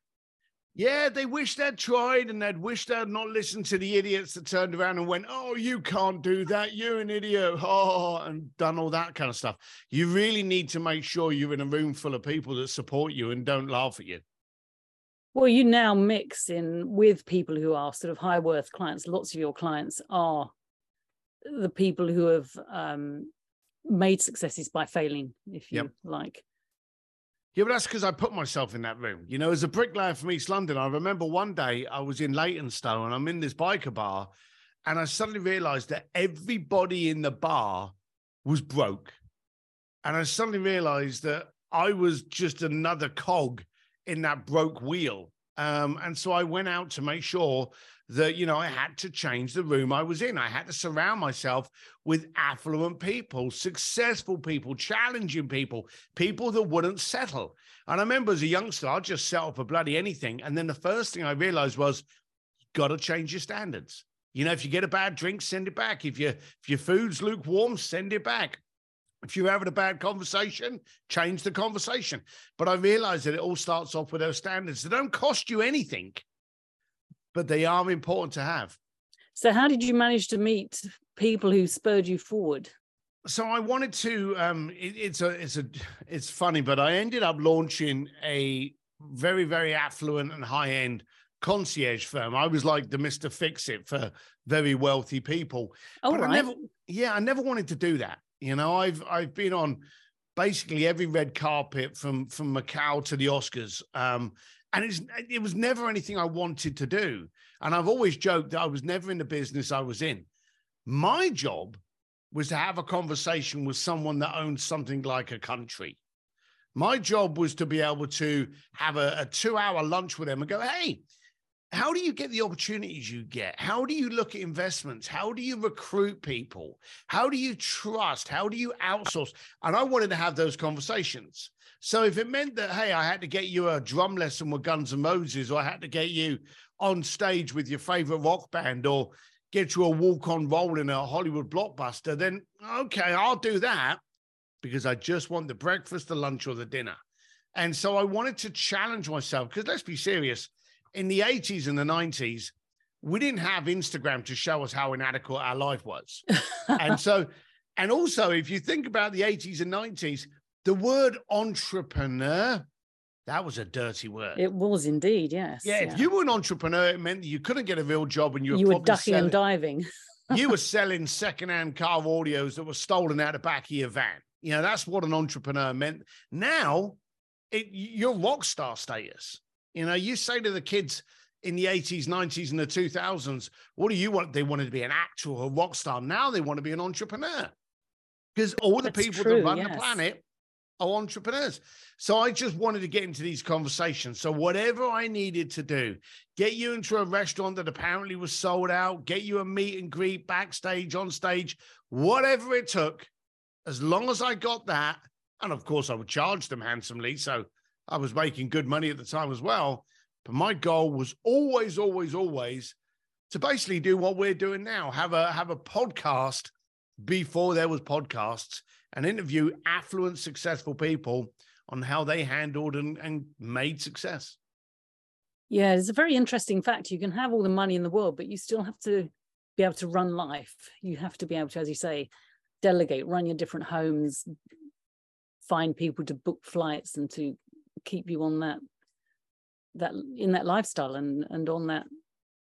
Yeah, they wish they'd tried, and they'd wish they'd not listened to the idiots that turned around and went, oh, you can't do that, you're an idiot, oh, and done all that kind of stuff. You really need to make sure you're in a room full of people that support you and don't laugh at you. Well, you now mix in with people who are sort of high worth clients. Lots of your clients are the people who have made successes by failing, if you like. Yeah, but that's because I put myself in that room. You know, as a bricklayer from East London, I remember one day I was in Leytonstone and I'm in this biker bar, and I suddenly realized that everybody in the bar was broke. And I suddenly realized that I was just another cog in that broke wheel. And so I went out to make sure that, you know, I had to change the room I was in. I had to surround myself with affluent people, successful people, challenging people, people that wouldn't settle. And I remember as a youngster, I'd just settle for bloody anything. And then the first thing I realized was, you got to change your standards. You know, if you get a bad drink, send it back. If your food's lukewarm, send it back. If you're having a bad conversation, change the conversation. But I realized that it all starts off with those standards. They don't cost you anything, but they are important to have. So how did you manage to meet people who spurred you forward? So I wanted to, it's funny, but I ended up launching a very, very affluent and high-end concierge firm. I was like the Mr. Fix-It for very wealthy people. Oh, but right. I never wanted to do that. You know, I've been on basically every red carpet from Macau to the Oscars. And it was never anything I wanted to do. And I've always joked that I was never in the business I was in. My job was to have a conversation with someone that owned something like a country. My job was to be able to have a 2-hour lunch with them and go, hey, how do you get the opportunities you get? How do you look at investments? How do you recruit people? How do you trust? How do you outsource? And I wanted to have those conversations. So if it meant that, hey, I had to get you a drum lesson with Guns N' Roses, or I had to get you on stage with your favorite rock band, or get you a walk-on role in a Hollywood blockbuster, then, okay, I'll do that, because I just want the breakfast, the lunch, or the dinner. And so I wanted to challenge myself, because let's be serious. In the 80s and the 90s, we didn't have Instagram to show us how inadequate our life was. And also, if you think about the 80s and 90s, the word entrepreneur, that was a dirty word. It was indeed, yes. Yeah, yeah. If you were an entrepreneur, it meant that you couldn't get a real job, and you were ducking and diving. You were selling secondhand car audios that were stolen out of the back of your van. You know, that's what an entrepreneur meant. Now, you're rock star status. You know, you say to the kids in the 80s, 90s, and the 2000s, what do you want? They wanted to be an actor or a rock star. Now they want to be an entrepreneur, because all the people that run the planet are entrepreneurs. So I just wanted to get into these conversations. So whatever I needed to do, get you into a restaurant that apparently was sold out, get you a meet and greet backstage, on stage, whatever it took, as long as I got that. And of course, I would charge them handsomely. So I was making good money at the time as well, but my goal was always, always, always to basically do what we're doing now, have a podcast before there was podcasts, and interview affluent, successful people on how they handled and made success. Yeah, it's a very interesting fact. You can have all the money in the world, but you still have to be able to run life. You have to be able to, as you say, delegate, run your different homes, find people to book flights and to keep you on that in that lifestyle and on that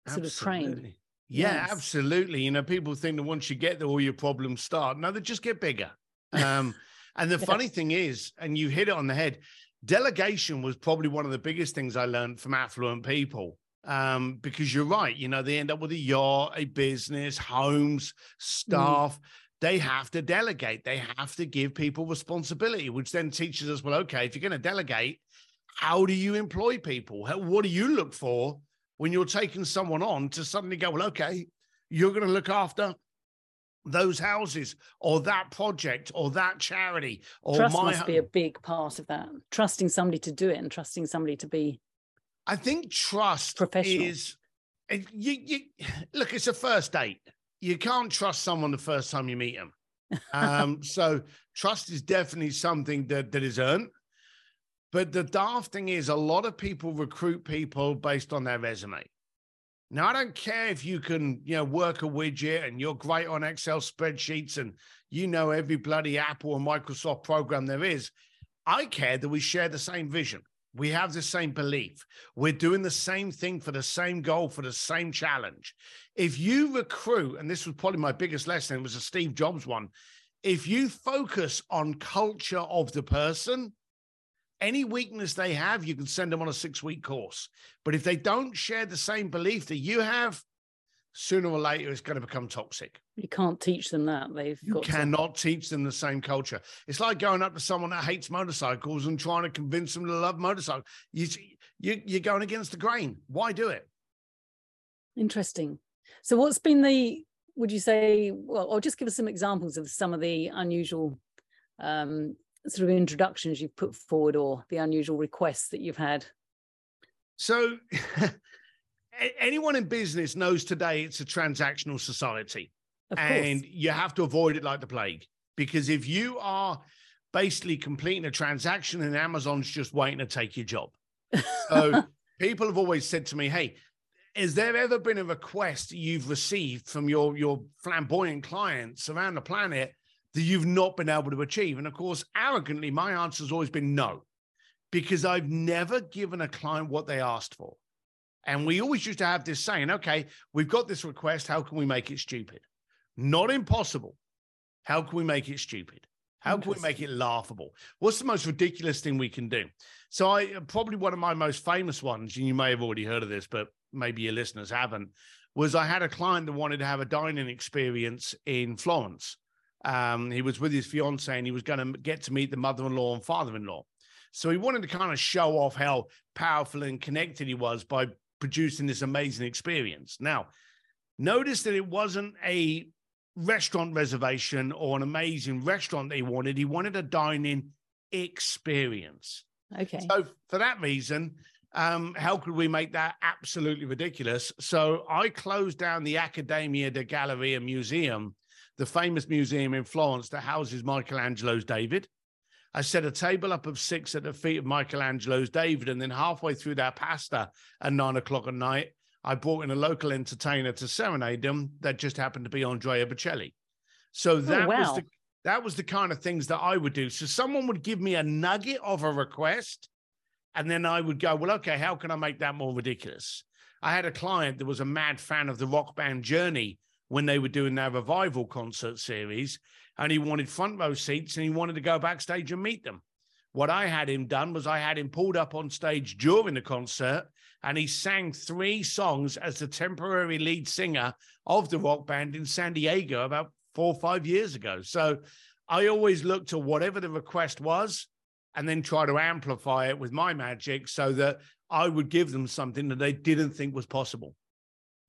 sort of train. Yeah, yes. Absolutely. You know, people think that once you get there, all your problems start. No, they just get bigger. And the funny thing is, and you hit it on the head, delegation was probably one of the biggest things I learned from affluent people. Because you're right, you know, they end up with a yacht, a business, homes, staff. Mm. They have to delegate. They have to give people responsibility, which then teaches us, well, okay, if you're going to delegate, how do you employ people? What do you look for when you're taking someone on to suddenly go, well, okay, you're going to look after those houses or that project or that charity. Or trust must be a big part of that. Trusting somebody to do it and trusting somebody to be. I think trust professional. Is. Look, it's a first date. You can't trust someone the first time you meet them. So trust is definitely something that is earned. But the daft thing is a lot of people recruit people based on their resume. Now, I don't care if you can, work a widget and you're great on Excel spreadsheets and every bloody Apple and Microsoft program there is. I care that we share the same vision. We have the same belief. We're doing the same thing for the same goal, for the same challenge. If you recruit, and this was probably my biggest lesson, it was a Steve Jobs one. If you focus on culture of the person, any weakness they have, you can send them on a 6-week course. But if they don't share the same belief that you have, sooner or later, it's going to become toxic. You can't teach them that. You cannot teach them the same culture. It's like going up to someone that hates motorcycles and trying to convince them to love motorcycles. You're going against the grain. Why do it? Interesting. So what's been just give us some examples of some of the unusual sort of introductions you've put forward or the unusual requests that you've had? So... Anyone in business knows today it's a transactional society, and you have to avoid it like the plague, because if you are basically completing a transaction and Amazon's just waiting to take your job. So people have always said to me, hey, has there ever been a request you've received from your flamboyant clients around the planet that you've not been able to achieve? And of course, arrogantly, my answer has always been no, because I've never given a client what they asked for. And we always used to have this saying, okay, we've got this request. How can we make it stupid? Not impossible. How can we make it stupid? How can we make it laughable? What's the most ridiculous thing we can do? So probably one of my most famous ones, and you may have already heard of this, but maybe your listeners haven't, was I had a client that wanted to have a dining experience in Florence. He was with his fiance and he was going to get to meet the mother-in-law and father-in-law. So he wanted to kind of show off how powerful and connected he was by producing this amazing experience. Now, notice that it wasn't a restaurant reservation or an amazing restaurant that he wanted. He wanted a dining experience. Okay. So for that reason, how could we make that absolutely ridiculous? So I closed down the Accademia de Galleria Museum, the famous museum in Florence that houses Michelangelo's David. I set a table up of 6 at the feet of Michelangelo's David, and then halfway through that pasta at 9:00 at night, I brought in a local entertainer to serenade them. That just happened to be Andrea Bocelli. So that was the kind of things that I would do. So someone would give me a nugget of a request, and then I would go, well, okay, how can I make that more ridiculous? I had a client that was a mad fan of the rock band Journey when they were doing their revival concert series, and he wanted front row seats and he wanted to go backstage and meet them. What I had him done was I had him pulled up on stage during the concert and he sang 3 songs as the temporary lead singer of the rock band in San Diego about 4 or 5 years ago. So I always look to whatever the request was and then try to amplify it with my magic so that I would give them something that they didn't think was possible.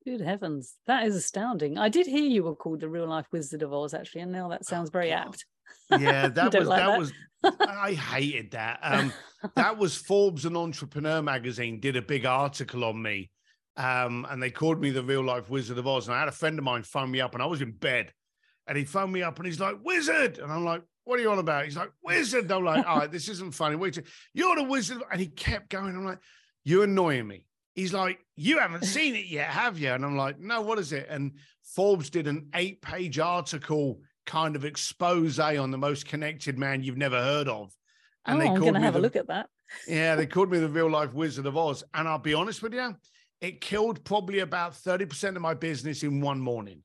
Good heavens. That is astounding. I did hear you were called the Real Life Wizard of Oz, actually, and now that sounds very apt. Yeah, that was, like that was, I hated that. That was Forbes and Entrepreneur magazine did a big article on me, and they called me the Real Life Wizard of Oz. And I had a friend of mine phone me up, and I was in bed, and he phoned me up, and he's like, Wizard! And I'm like, what are you on about? He's like, Wizard! And I'm like, all right, this isn't funny. Wait, you're the Wizard. And he kept going. I'm like, you're annoying me. He's like, you haven't seen it yet, have you? And I'm like, no, what is it? And Forbes did an 8-page article kind of expose on the most connected man you've never heard of. And they called me, I'm going to have a look at that. Yeah, they called me the Real Life Wizard of Oz. And I'll be honest with you, it killed probably about 30% of my business in one morning.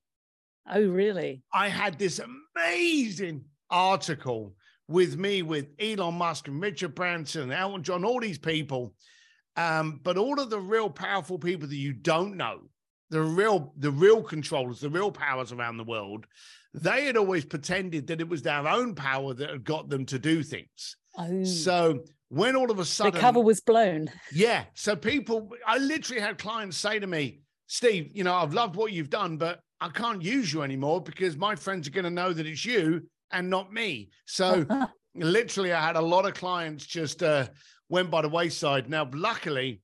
Oh, really? I had this amazing article with me, with Elon Musk and Richard Branson and Elton John, all these people. But all of the real powerful people that you don't know, the real controllers, the real powers around the world, they had always pretended that it was their own power that had got them to do things. Oh. So when all of a sudden the cover was blown. Yeah. So people, I literally had clients say to me, Steve, you know, I've loved what you've done, but I can't use you anymore because my friends are going to know that it's you and not me. So literally I had a lot of clients just went by the wayside. Now, luckily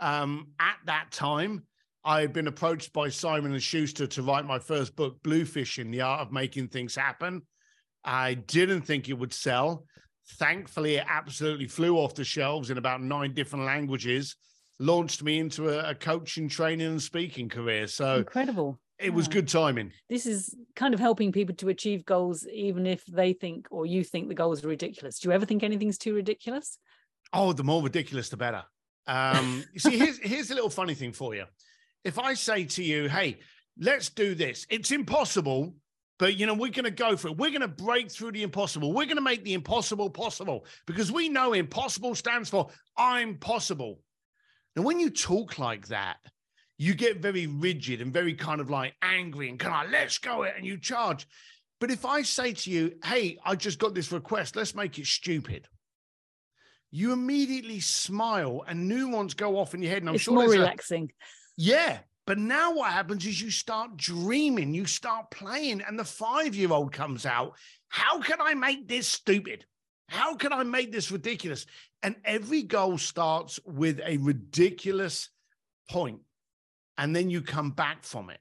at that time, I had been approached by Simon & Schuster to write my first book, Bluefishing, The Art of Making Things Happen. I didn't think it would sell. Thankfully, it absolutely flew off the shelves in about 9 different languages, launched me into a coaching, training and speaking career. So incredible. It was good timing. This is kind of helping people to achieve goals, even if they think or you think the goals are ridiculous. Do you ever think anything's too ridiculous? Oh, the more ridiculous, the better. You see, here's a little funny thing for you. If I say to you, hey, let's do this, it's impossible, but, you know, we're going to go for it. We're going to break through the impossible. We're going to make the impossible possible because we know impossible stands for I'm possible. Now, when you talk like that, you get very rigid and very kind of like angry and kind of let's go it and you charge. But if I say to you, hey, I just got this request, let's make it stupid. You immediately smile and new ones go off in your head. And I'm sure it's more relaxing. Yeah. But now what happens is you start dreaming, you start playing, and the 5-year-old comes out. How can I make this stupid? How can I make this ridiculous? And every goal starts with a ridiculous point, and then you come back from it.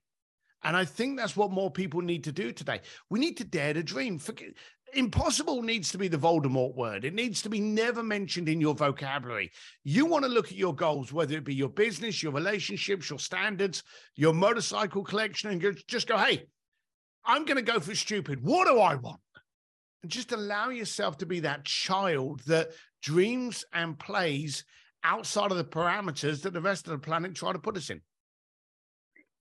And I think that's what more people need to do today. We need to dare to dream. Forget, impossible needs to be the Voldemort word. It needs to be never mentioned in your vocabulary. You want to look at your goals, whether it be your business, your relationships, your standards, your motorcycle collection, and just go, hey, I'm going to go for stupid. What do I want? And just allow yourself to be that child that dreams and plays outside of the parameters that the rest of the planet try to put us in.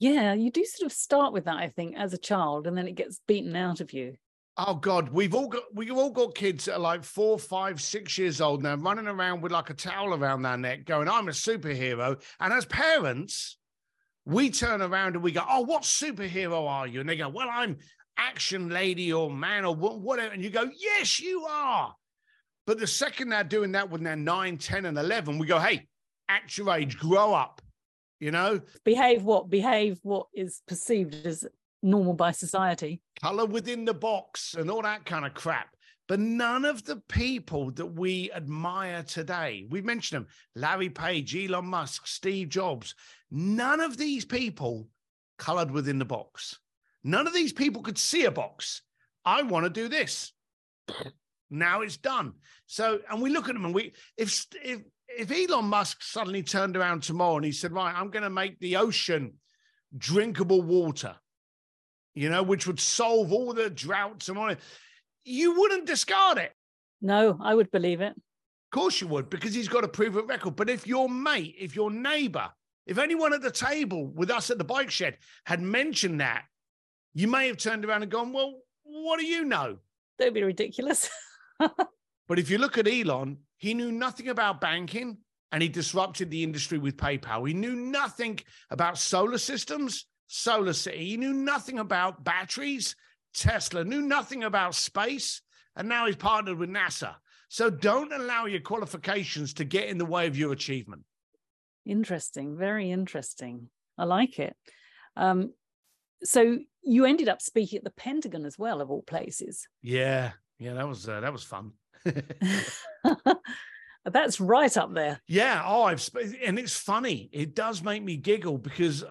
Yeah, you do sort of start with that, I think, as a child, and then it gets beaten out of you. Oh, God, we've all got kids that are like 4, 5, 6 years old now running around with like a towel around their neck going, I'm a superhero. And as parents, we turn around and we go, oh, what superhero are you? And they go, well, I'm action lady or man or whatever. And you go, yes, you are. But the second they're doing that when they're 9, 10 and 11, we go, hey, at your age, grow up, you know. Behave what is perceived as normal by society. Color within the box and all that kind of crap. But none of the people that we admire today, we mentioned them, Larry Page, Elon Musk, Steve Jobs, none of these people colored within the box. None of these people could see a box. I want to do this. Now it's done. So, and we look at them and we, if Elon Musk suddenly turned around tomorrow and he said, right, I'm going to make the ocean drinkable water, you know, which would solve all the droughts and all that, you wouldn't discard it. No, I would believe it. Of course you would, because he's got a proven record. But if your mate, if your neighbor, if anyone at the table with us at the bike shed had mentioned that, you may have turned around and gone, well, what do you know? Don't be ridiculous. But if you look at Elon, he knew nothing about banking and he disrupted the industry with PayPal. He knew nothing about solar systems. Solar City. He knew nothing about batteries. Tesla knew nothing about space. And now he's partnered with NASA. So don't allow your qualifications to get in the way of your achievement. Interesting. Very interesting. I like it. So you ended up speaking at the Pentagon as well, of all places. Yeah. Yeah, that was fun. That's right up there. Yeah. Oh, and it's funny. It does make me giggle because, as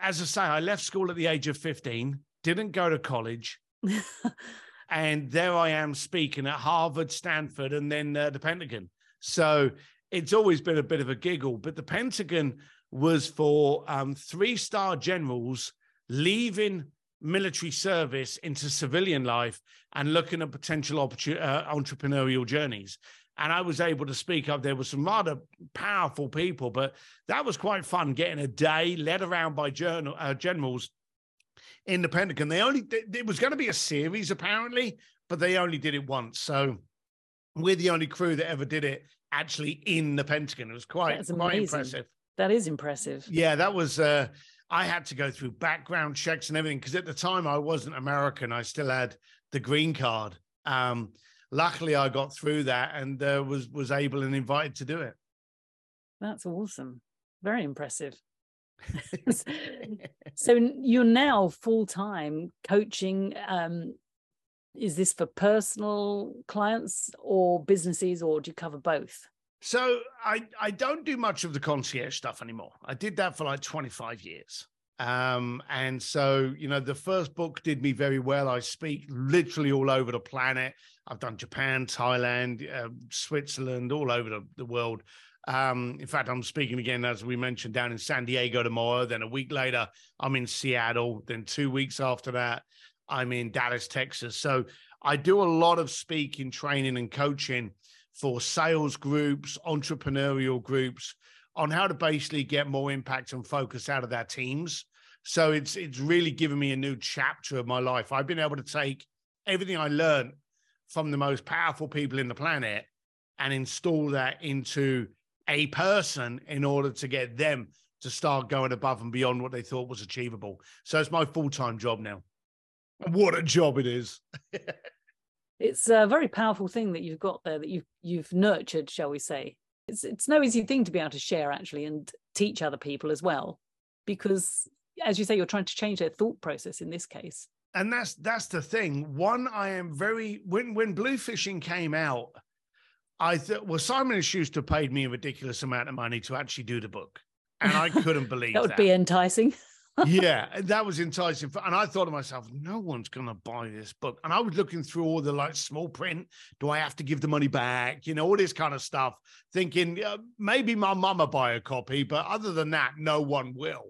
I say, I left school at the age of 15, didn't go to college. And there I am speaking at Harvard, Stanford, and then the Pentagon. So it's always been a bit of a giggle. But the Pentagon was for 3-star generals leaving military service into civilian life and looking at potential entrepreneurial journeys. And I was able to speak up. There were some rather powerful people, but that was quite fun, getting a day led around by generals in the Pentagon. It was going to be a series, apparently, but they only did it once. So we're the only crew that ever did it actually in the Pentagon. It was quite impressive. That is impressive. Yeah, that was... I had to go through background checks and everything because at the time I wasn't American. I still had the green card. luckily I got through that and was able and invited to do it. That's awesome. Very impressive. So you're now full-time coaching. Is this for personal clients or businesses, or do you cover both? So I don't do much of the concierge stuff anymore. I did that for like 25 years. And so, you know, the first book did me very well. I speak literally all over the planet. I've done Japan, Thailand, Switzerland, all over the world. In fact, I'm speaking again, as we mentioned, down in San Diego tomorrow. Then a week later, I'm in Seattle. Then 2 weeks after that, I'm in Dallas, Texas. So I do a lot of speaking, training and coaching for sales groups, entrepreneurial groups, on how to basically get more impact and focus out of their teams. So it's really given me a new chapter of my life. I've been able to take everything I learned from the most powerful people in the planet and install that into a person in order to get them to start going above and beyond what they thought was achievable. So it's my full-time job now. What a job it is. It's a very powerful thing that you've got there, that you've nurtured, shall we say. It's no easy thing to be able to share, actually, and teach other people as well, because, as you say, you're trying to change their thought process in this case. And that's the thing. One, I am very, when Bluefishing came out, I thought, well, Simon & Schuster paid me a ridiculous amount of money to actually do the book. And I couldn't believe that. Would be enticing. Yeah, that was enticing. And I thought to myself, no one's going to buy this book. And I was looking through all the like small print. Do I have to give the money back? You know, all this kind of stuff, thinking maybe my mama buy a copy. But other than that, no one will.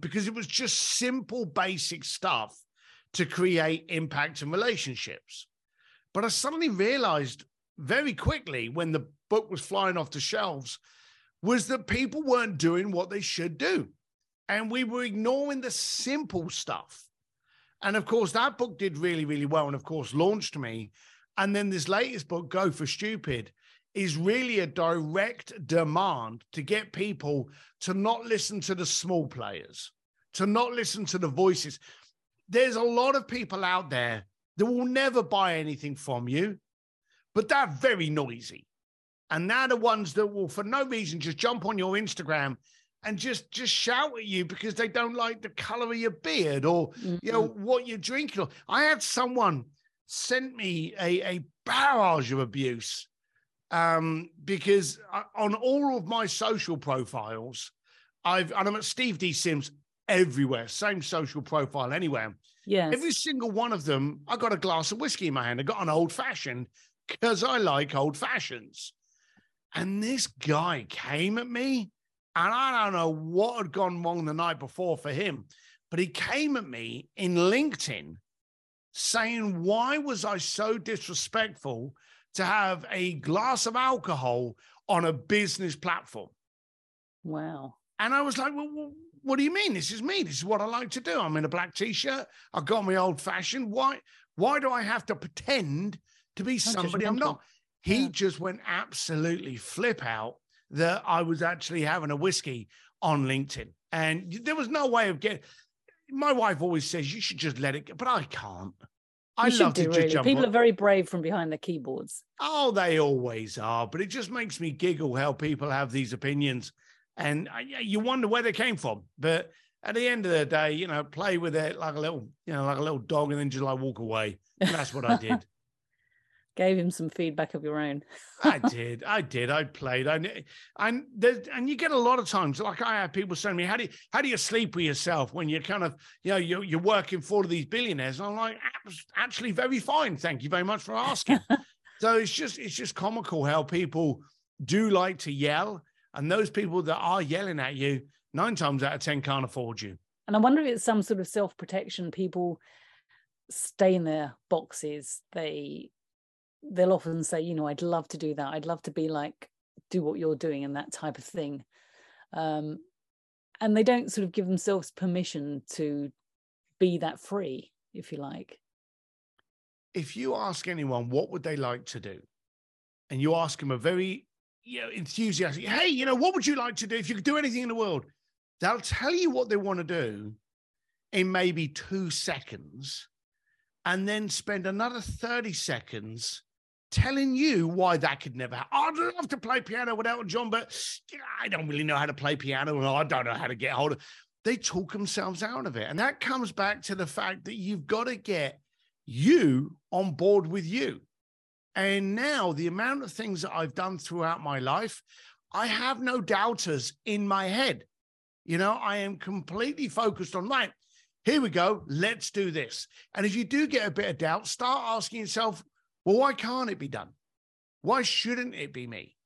Because it was just simple, basic stuff to create impact and relationships. But I suddenly realized very quickly when the book was flying off the shelves was that people weren't doing what they should do. And we were ignoring the simple stuff. And of course, that book did really, really well. And of course, launched me. And then this latest book, Go for Stupid, is really a direct demand to get people to not listen to the small players, to not listen to the voices. There's a lot of people out there that will never buy anything from you, but they're very noisy. And they're the ones that will, for no reason, just jump on your Instagram and just shout at you because they don't like the color of your beard or you know what you're drinking. I had someone sent me a barrage of abuse because on all of my social profiles, and I'm at Steve D. Sims everywhere, same social profile anywhere. Yes. Every single one of them, I got a glass of whiskey in my hand. I got an old-fashioned because I like old-fashions. And this guy came at me. And I don't know what had gone wrong the night before for him, but he came at me in LinkedIn saying, why was I so disrespectful to have a glass of alcohol on a business platform? Wow. And I was like, well, what do you mean? This is me. This is what I like to do. I'm in a black T-shirt. I've got my old fashioned. Why do I have to pretend to be somebody I'm not? He just went absolutely flip out that I was actually having a whiskey on LinkedIn. And there was no way of getting, my wife always says, you should just let it go, but I can't. I love to just jump on. People are very brave from behind the keyboards. Oh, they always are. But it just makes me giggle how people have these opinions. And you wonder where they came from. But at the end of the day, you know, play with it like a little, you know, like a little dog and then just like walk away. And that's what I did. Gave him some feedback of your own. I did. I played. And you get a lot of times, like I have people saying to me, how do you sleep with yourself when you're kind of, you know, you're working for these billionaires? And I'm like, actually very fine. Thank you very much for asking. So it's just comical how people do like to yell. And those people that are yelling at you, 9 times out of 10 can't afford you. And I wonder if it's some sort of self-protection. People stay in their boxes. They'll often say, you know, I'd love to do that. I'd love to be like, do what you're doing and that type of thing. And they don't sort of give themselves permission to be that free, if you like. If you ask anyone, what would they like to do? And you ask them a very, you know, enthusiastic, hey, you know, what would you like to do if you could do anything in the world? They'll tell you what they want to do in maybe 2 seconds. and then spend another 30 seconds telling you why that could never happen. I'd love to play piano with Elton John, but I don't really know how to play piano, and I don't know how to get hold of it. They talk themselves out of it. And that comes back to the fact that you've got to get you on board with you. And now the amount of things that I've done throughout my life, I have no doubters in my head. You know, I am completely focused on, right, here we go, let's do this. And if you do get a bit of doubt, start asking yourself, well, why can't it be done? Why shouldn't it be me?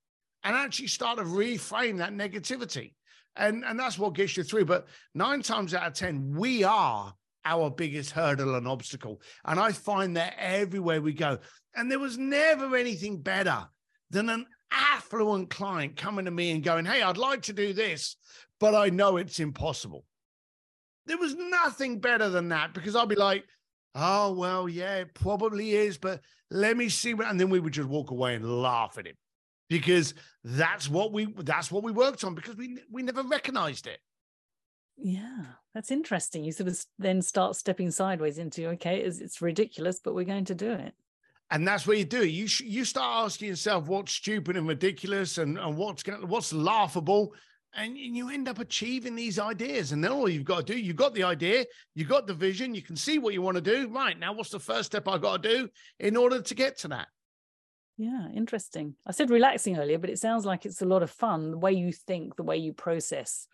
And actually start to reframe that negativity. And that's what gets you through. But 9 times out of 10, we are our biggest hurdle and obstacle. And I find that everywhere we go. And there was never anything better than an affluent client coming to me and going, hey, I'd like to do this, but I know it's impossible. There was nothing better than that, because I'll be like, oh, well, yeah, it probably is, but let me see what, and then we would just walk away and laugh at him, because that's what we worked on, because we never recognized it. Yeah, that's interesting. You sort of then start stepping sideways into, okay, it's ridiculous, but we're going to do it. And that's where you do it. You start asking yourself what's stupid and ridiculous and what's laughable. And you end up achieving these ideas. And then all you've got to do, you've got the idea, you've got the vision, you can see what you want to do. Right, now what's the first step I've got to do in order to get to that? Yeah, interesting. I said relaxing earlier, but it sounds like it's a lot of fun, the way you think, the way you process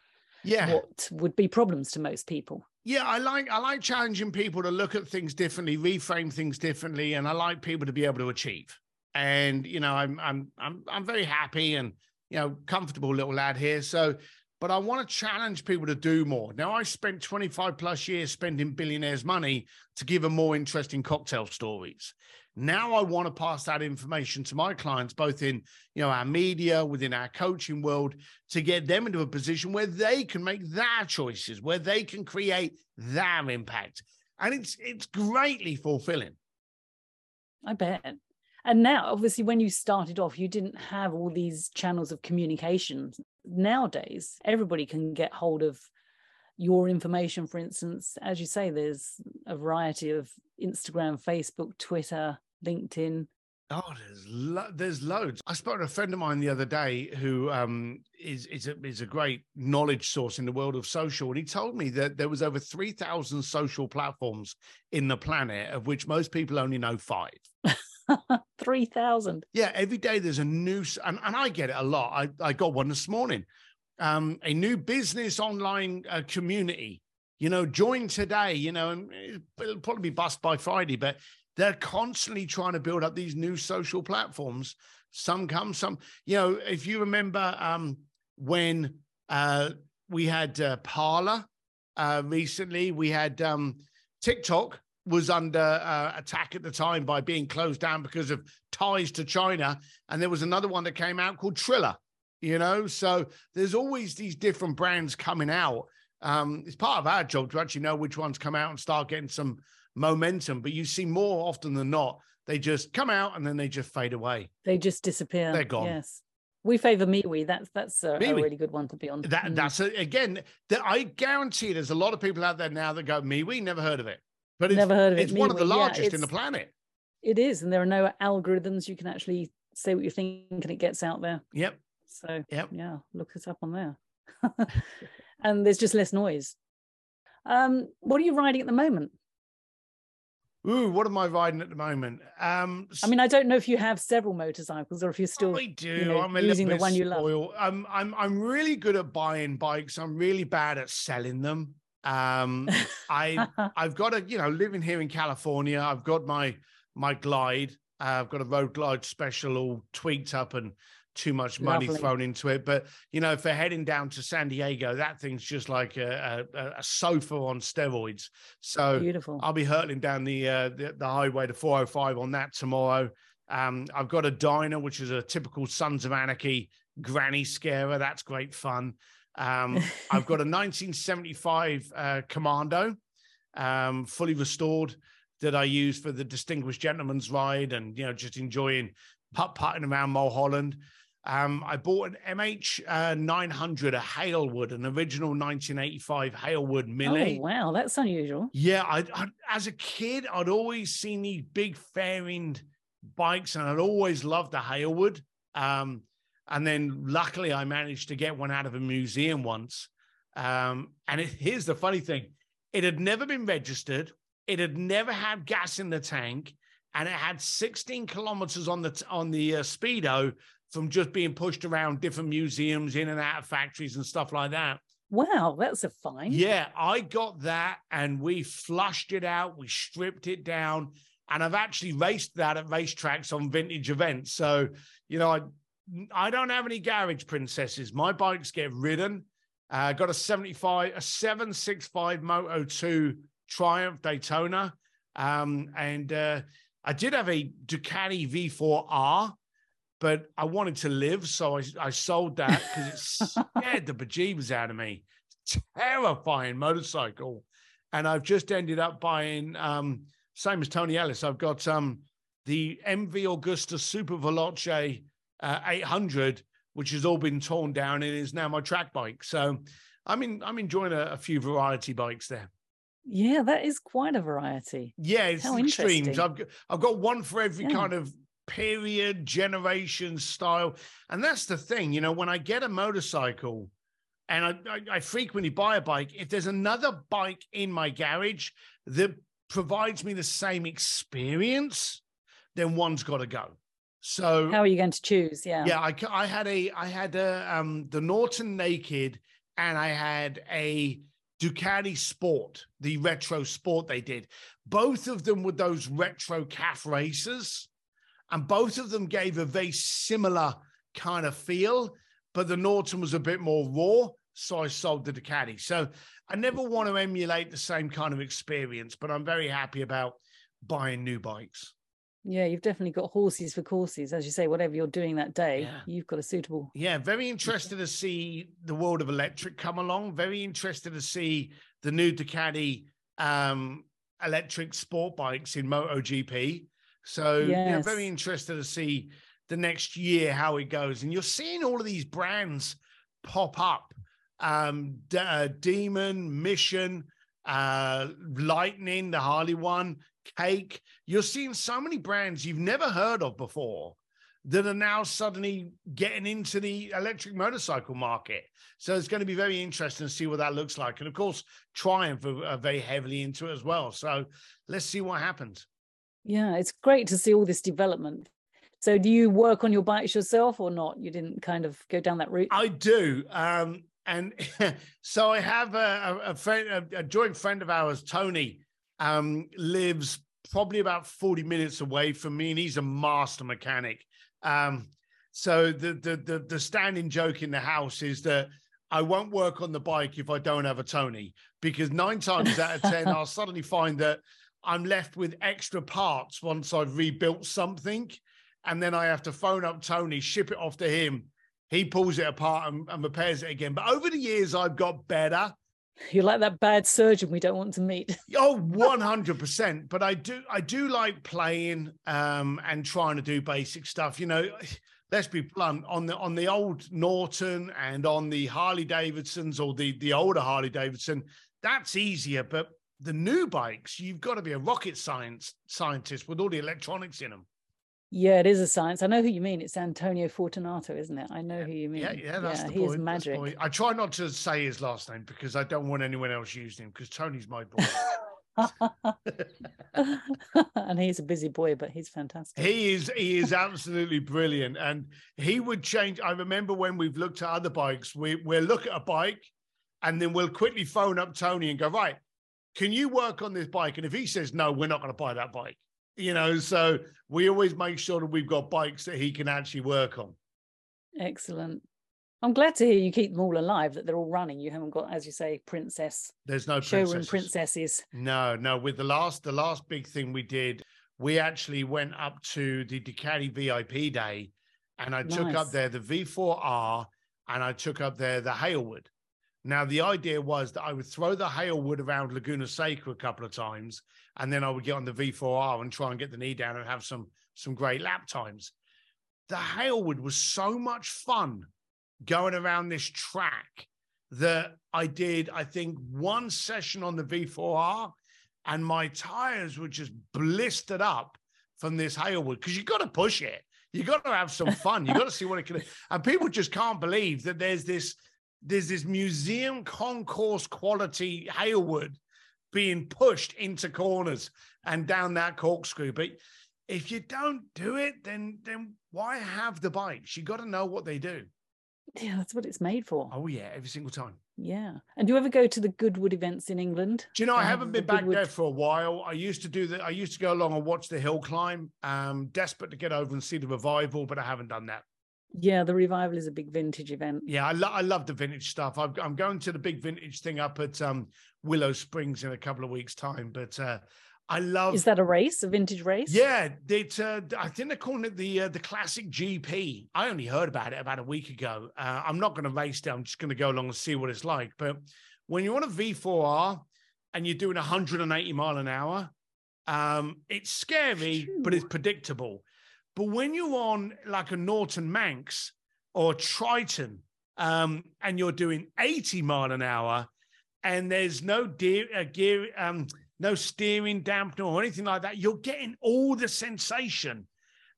what would be problems to most people. Yeah, I like challenging people to look at things differently, reframe things differently, and I like people to be able to achieve. And, you know, I'm very happy and, you know, comfortable little lad here. So, but I want to challenge people to do more. Now, I spent 25 plus years spending billionaires' money to give them more interesting cocktail stories. Now I want to pass that information to my clients, both in, you know, our media, within our coaching world, to get them into a position where they can make their choices, where they can create their impact. And it's greatly fulfilling. I bet. And now, obviously, when you started off, you didn't have all these channels of communication. Nowadays, everybody can get hold of your information. For instance, as you say, there's a variety of Instagram, Facebook, Twitter, LinkedIn. Oh, there's loads. I spoke to a friend of mine the other day who is a great knowledge source in the world of social. And he told me that there was over 3,000 social platforms in the planet, of which most people only know 5. 3,000. Yeah, every day there's a new, and I get it a lot. I got one this morning, a new business online community. You know, join today. You know, and it'll probably be bust by Friday, but they're constantly trying to build up these new social platforms. Some come, some. You know, if you remember when we had Parler recently, we had TikTok. Was under attack at the time by being closed down because of ties to China. And there was another one that came out called Triller, you know? So there's always these different brands coming out. It's part of our job to actually know which ones come out and start getting some momentum. But you see more often than not, they just come out and then they just fade away. They just disappear. They're gone. Yes. We favor MeWe. That's a really good one to be on. I guarantee there's a lot of people out there now that go, MeWe, never heard of it. But it's, never heard of it. It's one of the largest in the planet. It is. And there are no algorithms. You can actually say what you think and it gets out there. Yep. So, yeah, look us up on there. And there's just less noise. What are you riding at the moment? Ooh, what am I riding at the moment? I mean, I don't know if you have several motorcycles or if you're still I'm using the one you love. I'm really good at buying bikes. I'm really bad at selling them. I've got living here in California, I've got my glide, I've got a road glide special all tweaked up and too much money thrown into it. But, you know, if they're heading down to San Diego, that thing's just like a sofa on steroids. So beautiful. I'll be hurtling down the highway to 405 on that tomorrow. I've got a Dyna, which is a typical Sons of Anarchy granny scarer. That's great fun. I've got a 1975 Commando, fully restored, that I use for the Distinguished Gentleman's Ride and, you know, just enjoying putting around Mulholland. I bought an MH 900 Hailwood, an original 1985 Hailwood Mini. Oh, wow. That's unusual. Yeah. I as a kid, I'd always seen these big fairing bikes, and I'd always loved the Hailwood. And then luckily, I managed to get one out of a museum once. And here's the funny thing. It had never been registered. It had never had gas in the tank. And it had 16 kilometers on the speedo from just being pushed around different museums, in and out of factories and stuff like that. Wow, that's a find. Yeah, I got that and we flushed it out. We stripped it down. And I've actually raced that at racetracks on vintage events. So, you know, I don't have any garage princesses. My bikes get ridden. I got a 765 Moto 2 Triumph Daytona. And I did have a Ducati V4R, but I wanted to live, so I sold that because it scared the bejeebers out of me. Terrifying motorcycle. And I've just ended up buying, same as Tony Ellis, I've got the MV Augusta Super Veloce 800, which has all been torn down and is now my track bike. So I'm enjoying a few variety bikes there. Yeah, that is quite a variety. Yeah, it's extremes. I've got one for every kind of period, generation, style. And that's the thing, you know, when I get a motorcycle and I frequently buy a bike, if there's another bike in my garage that provides me the same experience, then one's got to go. So how are you going to choose? Yeah. Yeah, I had the Norton Naked, and I had a Ducati Sport, the retro Sport they did. Both of them were those retro calf races, and both of them gave a very similar kind of feel, but the Norton was a bit more raw, so I sold the Ducati. So I never want to emulate the same kind of experience, but I'm very happy about buying new bikes. Yeah, you've definitely got horses for courses. As you say, whatever you're doing that day, you've got a suitable... Yeah, very interested to see the world of electric come along. Very interested to see the new Ducati electric sport bikes in MotoGP. So, yeah, very interested to see the next year how it goes. And you're seeing all of these brands pop up. Demon, Mission, Lightning, the Harley one, Cake. You're seeing so many brands you've never heard of before that are now suddenly getting into the electric motorcycle market. So it's going to be very interesting to see what that looks like. And of course, Triumph are very heavily into it as well. So let's see what happens. Yeah, it's great to see all this development. So do you work on your bikes yourself or not? You didn't kind of go down that route? I do. And so I have a joint friend of ours, Tony, lives probably about 40 minutes away from me, and he's a master mechanic. So the standing joke in the house is that I won't work on the bike if I don't have a Tony, because 9 times out of 10, I'll suddenly find that I'm left with extra parts once I've rebuilt something, and then I have to phone up Tony, ship it off to him. He pulls it apart and repairs it again. But over the years, I've got better. You're like that bad surgeon we don't want to meet. Oh, 100%. But I do like playing and trying to do basic stuff. You know, let's be blunt, on the old Norton and on the Harley Davidsons, or the older Harley Davidson, that's easier. But the new bikes, you've got to be a rocket scientist with all the electronics in them. Yeah, it is a science. I know who you mean. It's Antonio Fortunato, isn't it? I know who you mean. Yeah, that's the point. He is magic. I try not to say his last name because I don't want anyone else using him, because Tony's my boy. And he's a busy boy, but he's fantastic. He is absolutely brilliant. And he would change. I remember when we've looked at other bikes, we'll look at a bike and then we'll quickly phone up Tony and go, right, can you work on this bike? And if he says, no, we're not going to buy that bike. You know, so we always make sure that we've got bikes that he can actually work on. Excellent. I'm glad to hear you keep them all alive, that they're all running. You haven't got, as you say, princess. There's no showroom princesses. No. With the last big thing we did, we actually went up to the Ducati VIP day, and I took up there the V4R, and I took up there the Hailwood. Now, the idea was that I would throw the Hailwood around Laguna Seca a couple of times, and then I would get on the V4R and try and get the knee down and have some great lap times. the Hailwood was so much fun going around this track that I did, I think, one session on the V4R, and my tires were just blistered up from this Hailwood, because you've got to push it. You've got to have some fun. You've got to see what it can do. And people just can't believe that there's this museum concourse quality Hailwood being pushed into corners and down that corkscrew. But if you don't do it, then why have the bikes? You got to know what they do. Yeah, that's what it's made for. Oh, yeah, every single time. Yeah. And do you ever go to the Goodwood events in England? Do you know, I haven't been back there for a while. I used to go along and watch the hill climb. Desperate to get over and see the revival, but I haven't done that. Yeah, the revival is a big vintage event. Yeah, I love the vintage stuff. I'm going to the big vintage thing up at Willow Springs in a couple of weeks' time, but I love... Is that a race, a vintage race? Yeah, I think they're calling it the Classic GP. I only heard about it about a week ago. I'm not going to race there. I'm just going to go along and see what it's like. But when you're on a V4R and you're doing 180 mile an hour, it's scary, but it's predictable. But when you're on like a Norton Manx or Triton and you're doing 80 mile an hour and there's no gear... no steering dampener or anything like that. You're getting all the sensation.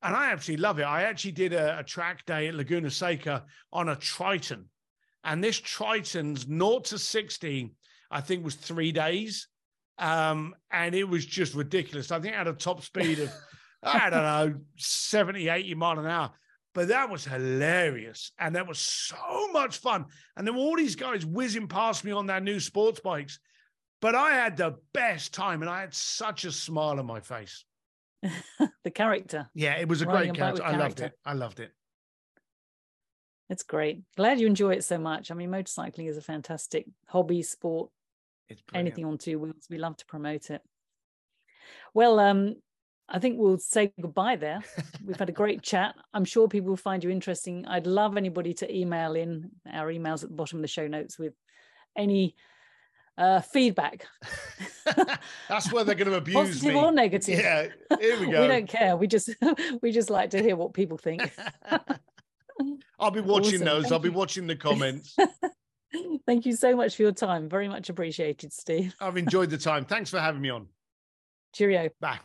And I absolutely love it. I actually did a track day at Laguna Seca on a Triton. And this Triton's 0 to 60, I think, was 3 days. And it was just ridiculous. I think I had a top speed of, I don't know, 70, 80 mile an hour. But that was hilarious. And that was so much fun. And there were all these guys whizzing past me on their new sports bikes. But I had the best time, and I had such a smile on my face. The character. Yeah, it was a great character. I loved it. I loved it. It's great. Glad you enjoy it so much. I mean, motorcycling is a fantastic hobby, sport, it's anything on two wheels. We love to promote it. Well, I think we'll say goodbye there. We've had a great chat. I'm sure people will find you interesting. I'd love anybody to email in. Our email's at the bottom of the show notes with any... feedback. That's where they're going to abuse positive me. Or negative. Yeah, here we go. We don't care. We just like to hear what people think. I'll be watching those. Thank I'll you. Be watching the comments. Thank you so much for your time. Very much appreciated, Steve. I've enjoyed the time. Thanks for having me on. Cheerio. Bye.